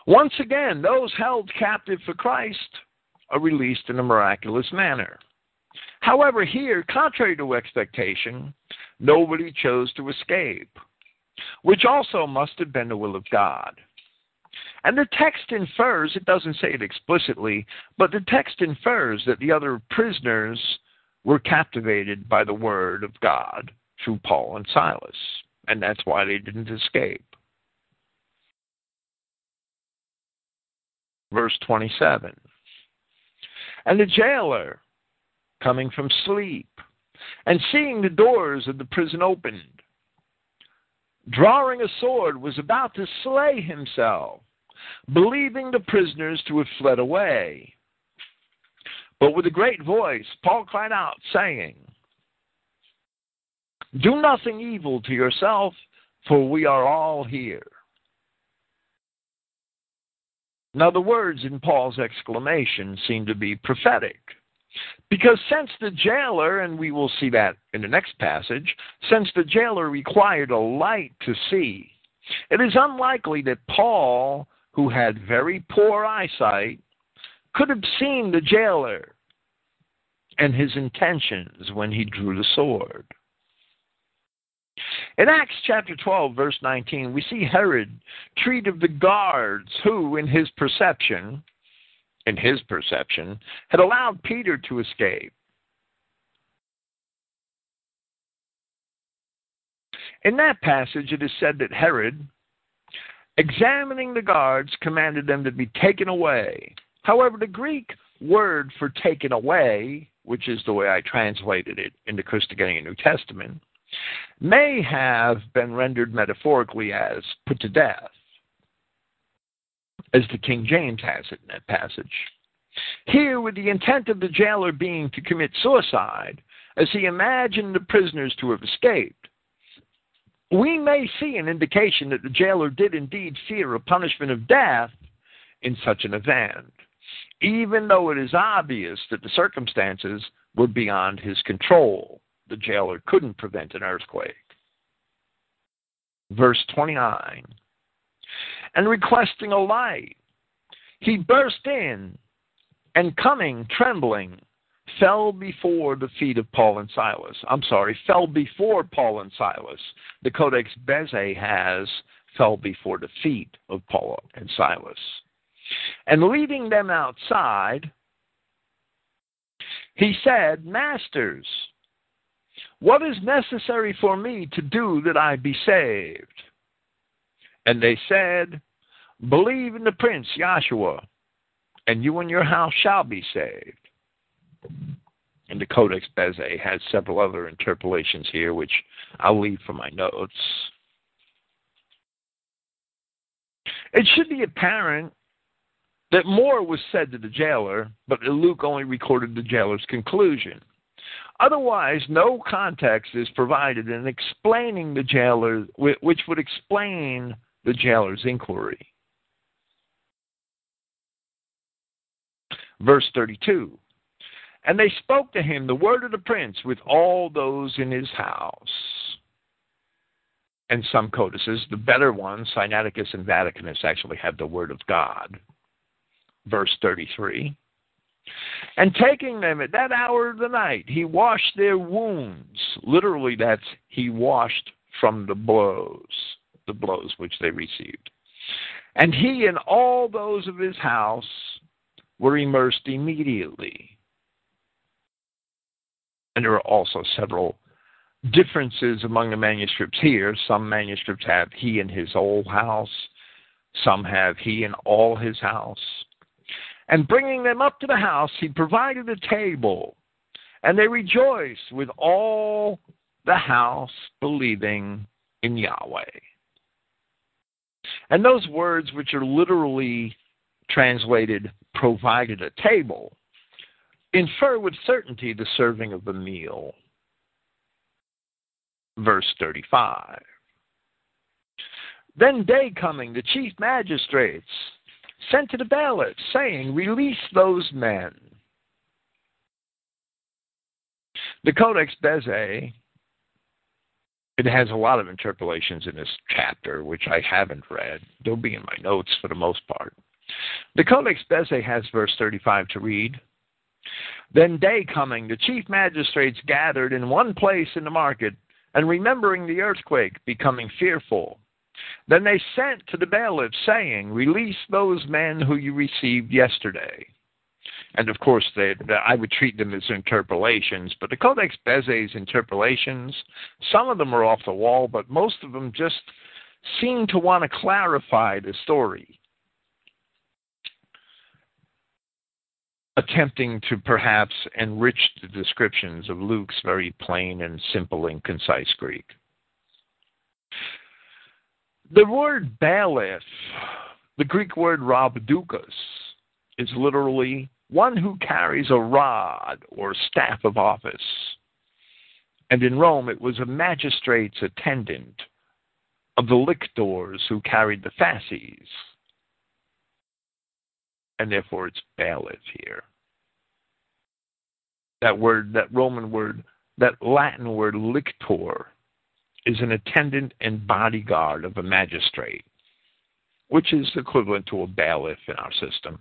Once again, those held captive for Christ are released in a miraculous manner. However, here, contrary to expectation, nobody chose to escape, which also must have been the will of God. And the text infers, it doesn't say it explicitly, but the text infers that the other prisoners were captivated by the word of God through Paul and Silas, and that's why they didn't escape. Verse twenty-seven, and the jailer, coming from sleep, and seeing the doors of the prison opened, drawing a sword, was about to slay himself, believing the prisoners to have fled away. But with a great voice, Paul cried out, saying, do nothing evil to yourself, for we are all here. Now the words in Paul's exclamation seem to be prophetic, because since the jailer, and we will see that in the next passage, since the jailer required a light to see, it is unlikely that Paul, who had very poor eyesight, could have seen the jailer and his intentions when he drew the sword. In Acts chapter twelve, verse nineteen, we see Herod treat of the guards who, in his perception, in his perception, had allowed Peter to escape. In that passage, it is said that Herod, examining the guards, commanded them to be taken away. However, the Greek word for taken away, which is the way I translated it in the Christogenea New Testament, may have been rendered metaphorically as put to death, as the King James has it in that passage. Here, with the intent of the jailer being to commit suicide, as he imagined the prisoners to have escaped, we may see an indication that the jailer did indeed fear a punishment of death in such an event, even though it is obvious that the circumstances were beyond his control. The jailer couldn't prevent an earthquake. Verse twenty-nine, and requesting a light, he burst in, and coming, trembling, fell before the feet of Paul and Silas. I'm sorry, fell before Paul and Silas. The Codex Bezae has fell before the feet of Paul and Silas. And leading them outside, he said, Masters, what is necessary for me to do that I be saved? And they said, believe in the Prince, Yahshua, and you and your house shall be saved. And the Codex Bezae has several other interpolations here, which I'll leave for my notes. It should be apparent that more was said to the jailer, but Luke only recorded the jailer's conclusion. Otherwise, no context is provided in explaining the jailer, which would explain the jailer's inquiry. Verse thirty-two, and they spoke to him the word of the prince with all those in his house. And some codices, the better ones, Sinaiticus and Vaticanus, actually have the word of God. Verse thirty-three, and taking them at that hour of the night, he washed their wounds. Literally, that's he washed from the blows, the blows which they received. And he and all those of his house were immersed immediately. And there are also several differences among the manuscripts here. Some manuscripts have he and his whole house. Some have he and all his house. And bringing them up to the house, he provided a table, and they rejoiced with all the house, believing in Yahweh. And those words, which are literally translated, provided a table, infer with certainty the serving of the meal. Verse thirty-five. Then day coming, the chief magistrates sent to the bailiffs, saying, release those men. The Codex Bezae, it has a lot of interpolations in this chapter, which I haven't read. They'll be in my notes for the most part. The Codex Bezae has verse thirty-five to read. Then day coming, the chief magistrates gathered in one place in the market, and remembering the earthquake, becoming fearful, then they sent to the bailiffs, saying, release those men who you received yesterday. And, of course, they, I would treat them as interpolations, but the Codex Bezae's interpolations, some of them are off the wall, but most of them just seem to want to clarify the story, attempting to perhaps enrich the descriptions of Luke's very plain and simple and concise Greek. The word bailiff, the Greek word rabdukas, is literally one who carries a rod or staff of office. And in Rome, it was a magistrate's attendant of the lictors who carried the fasces. And therefore, it's bailiff here. That word, that Roman word, that Latin word lictor, is an attendant and bodyguard of a magistrate, which is equivalent to a bailiff in our system.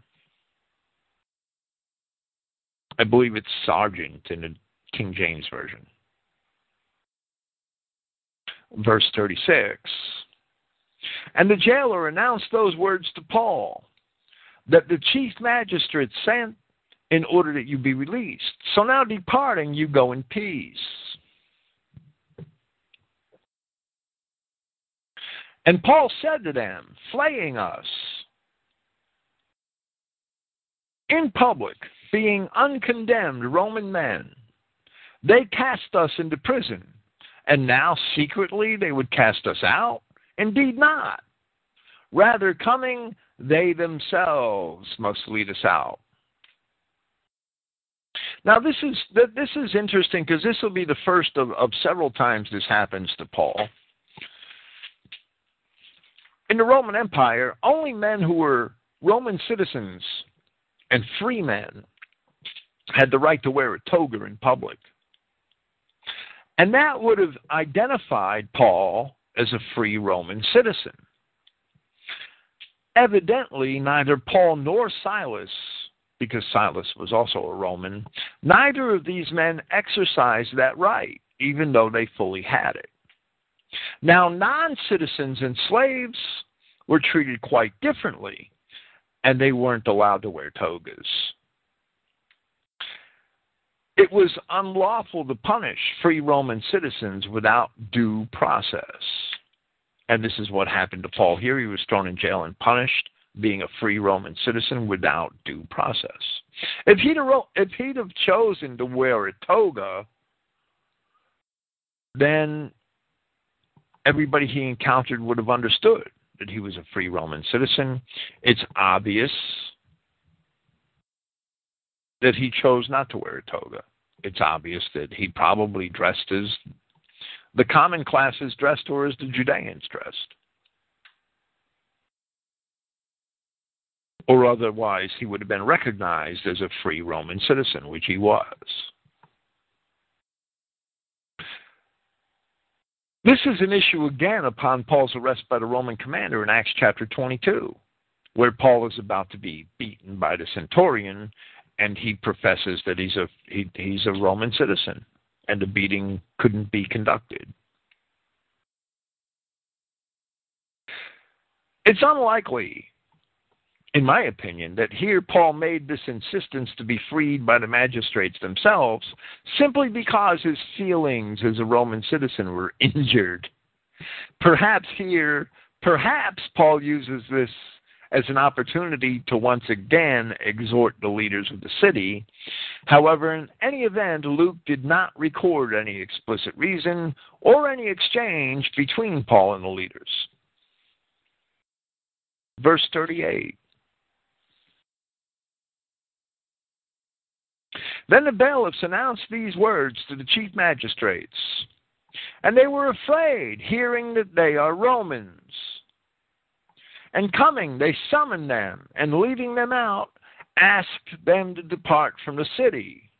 I believe it's sergeant in the King James Version. Verse thirty-six, and the jailer announced those words to Paul, that the chief magistrate sent in order that you be released. So now departing, you go in peace. And Paul said to them, flaying us in public, being uncondemned Roman men, they cast us into prison, and now secretly they would cast us out? Indeed not. Rather, coming, they themselves must lead us out. Now, this is this is interesting, because this will be the first of, of several times this happens to Paul. In the Roman Empire, only men who were Roman citizens and free men had the right to wear a toga in public. And that would have identified Paul as a free Roman citizen. Evidently, neither Paul nor Silas, because Silas was also a Roman, neither of these men exercised that right, even though they fully had it. Now, non-citizens and slaves were treated quite differently, and they weren't allowed to wear togas. It was unlawful to punish free Roman citizens without due process. And this is what happened to Paul here. He was thrown in jail and punished, being a free Roman citizen without due process. If he'd have, if he'd have chosen to wear a toga, then everybody he encountered would have understood that he was a free Roman citizen. It's obvious that he chose not to wear a toga. It's obvious that he probably dressed as the common classes dressed or as the Judeans dressed. Or otherwise he would have been recognized as a free Roman citizen, which he was. This is an issue again upon Paul's arrest by the Roman commander in Acts chapter twenty-two, where Paul is about to be beaten by the centurion, and he professes that he's a he, he's a Roman citizen, and the beating couldn't be conducted. It's unlikely, in my opinion, that here Paul made this insistence to be freed by the magistrates themselves simply because his feelings as a Roman citizen were injured. Perhaps here, perhaps Paul uses this as an opportunity to once again exhort the leaders of the city. However, in any event, Luke did not record any explicit reason or any exchange between Paul and the leaders. Verse thirty-eight. Then the bailiffs announced these words to the chief magistrates, and they were afraid, hearing that they are Romans. And coming, they summoned them, and leading them out, asked them to depart from the city.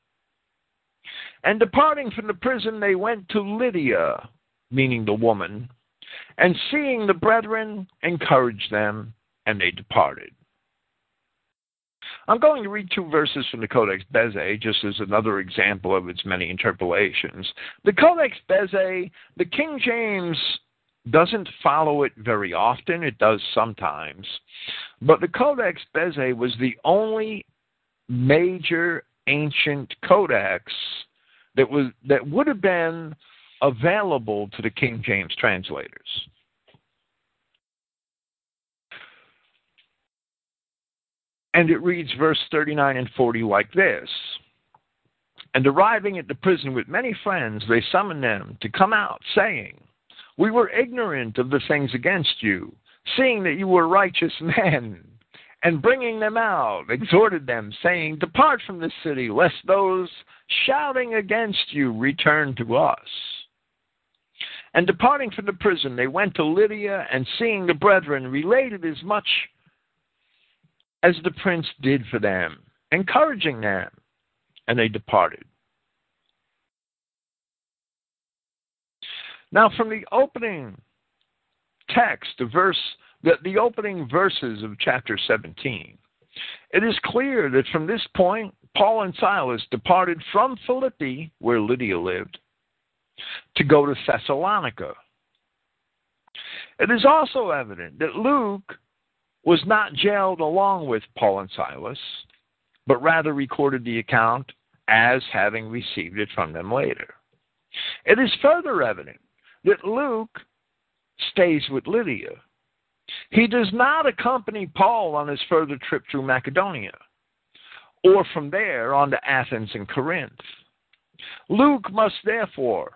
And departing from the prison, they went to Lydia, meaning the woman, and seeing the brethren, encouraged them, and they departed. I'm going to read two verses from the Codex Bezae, just as another example of its many interpolations. The Codex Bezae, the King James doesn't follow it very often. It does sometimes. But the Codex Bezae was the only major ancient codex that was that would have been available to the King James translators. And it reads verse thirty-nine and forty like this. And arriving at the prison with many friends, they summoned them to come out, saying, we were ignorant of the things against you, seeing that you were righteous men, and bringing them out, exhorted them, saying, Depart from this city, lest those shouting against you return to us. And departing from the prison, they went to Lydia, and seeing the brethren, related as much as the prince did for them, encouraging them, and they departed. Now, from the opening text, the verse, the, the opening verses of chapter seventeen, it is clear that from this point, Paul and Silas departed from Philippi, where Lydia lived, to go to Thessalonica. It is also evident that Luke was not jailed along with Paul and Silas, but rather recorded the account as having received it from them later. It is further evident that Luke stays with Lydia. He does not accompany Paul on his further trip through Macedonia, or from there on to Athens and Corinth. Luke must therefore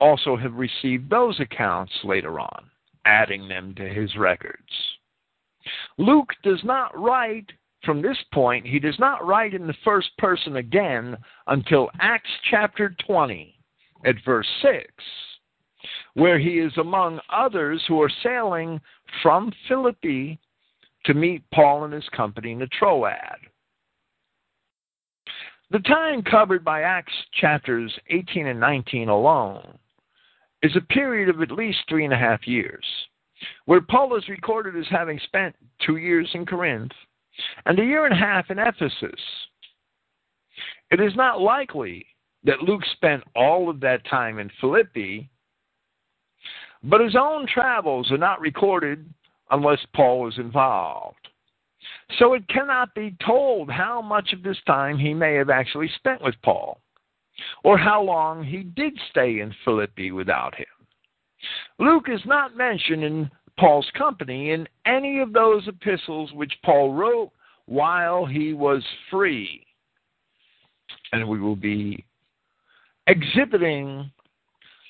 also have received those accounts later on, adding them to his records. Luke does not write from this point, he does not write in the first person again until Acts chapter twenty at verse six, where he is among others who are sailing from Philippi to meet Paul and his company in the Troad. The time covered by Acts chapters eighteen and nineteen alone is a period of at least three and a half years, where Paul is recorded as having spent two years in Corinth and a year and a half in Ephesus. It is not likely that Luke spent all of that time in Philippi, but his own travels are not recorded unless Paul was involved. So it cannot be told how much of this time he may have actually spent with Paul, or how long he did stay in Philippi without him. Luke is not mentioned in Paul's company in any of those epistles which Paul wrote while he was free. And we will be exhibiting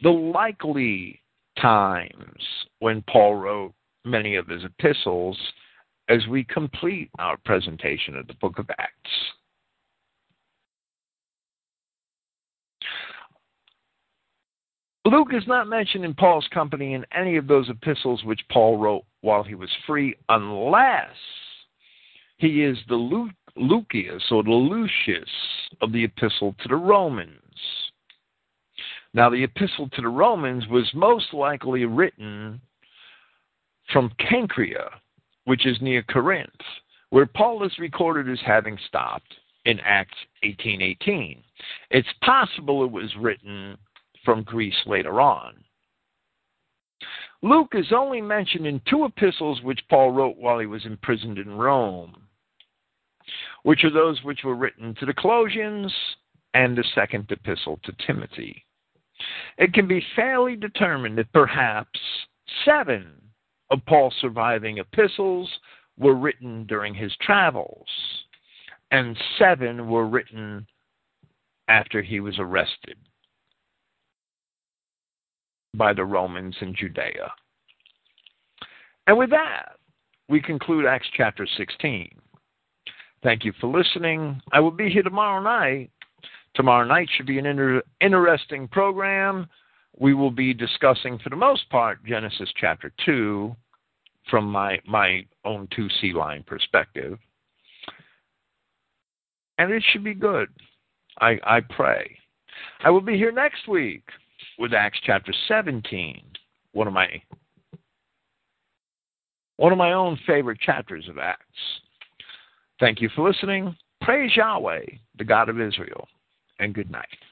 the likely times when Paul wrote many of his epistles as we complete our presentation of the Book of Acts. Luke is not mentioned in Paul's company in any of those epistles which Paul wrote while he was free, unless he is the Lu- Lucius or the Lucius of the epistle to the Romans. Now, the epistle to the Romans was most likely written from Cancria, which is near Corinth, where Paul is recorded as having stopped in Acts eighteen eighteen. It's possible it was written from Greece later on. Luke is only mentioned in two epistles which Paul wrote while he was imprisoned in Rome, which are those which were written to the Colossians and the second epistle to Timothy. It can be fairly determined that perhaps seven of Paul's surviving epistles were written during his travels, and seven were written after he was arrested by the Romans in Judea. And with that, we conclude Acts chapter sixteen. Thank you for listening. I will be here tomorrow night. Tomorrow night should be an inter- interesting program. We will be discussing, for the most part, Genesis chapter two from my, my own two C line perspective. And it should be good, I, I pray. I will be here next week with Acts chapter seventeen, one of my one of my own favorite chapters of Acts. Thank you for listening. Praise Yahweh, the God of Israel, and good night.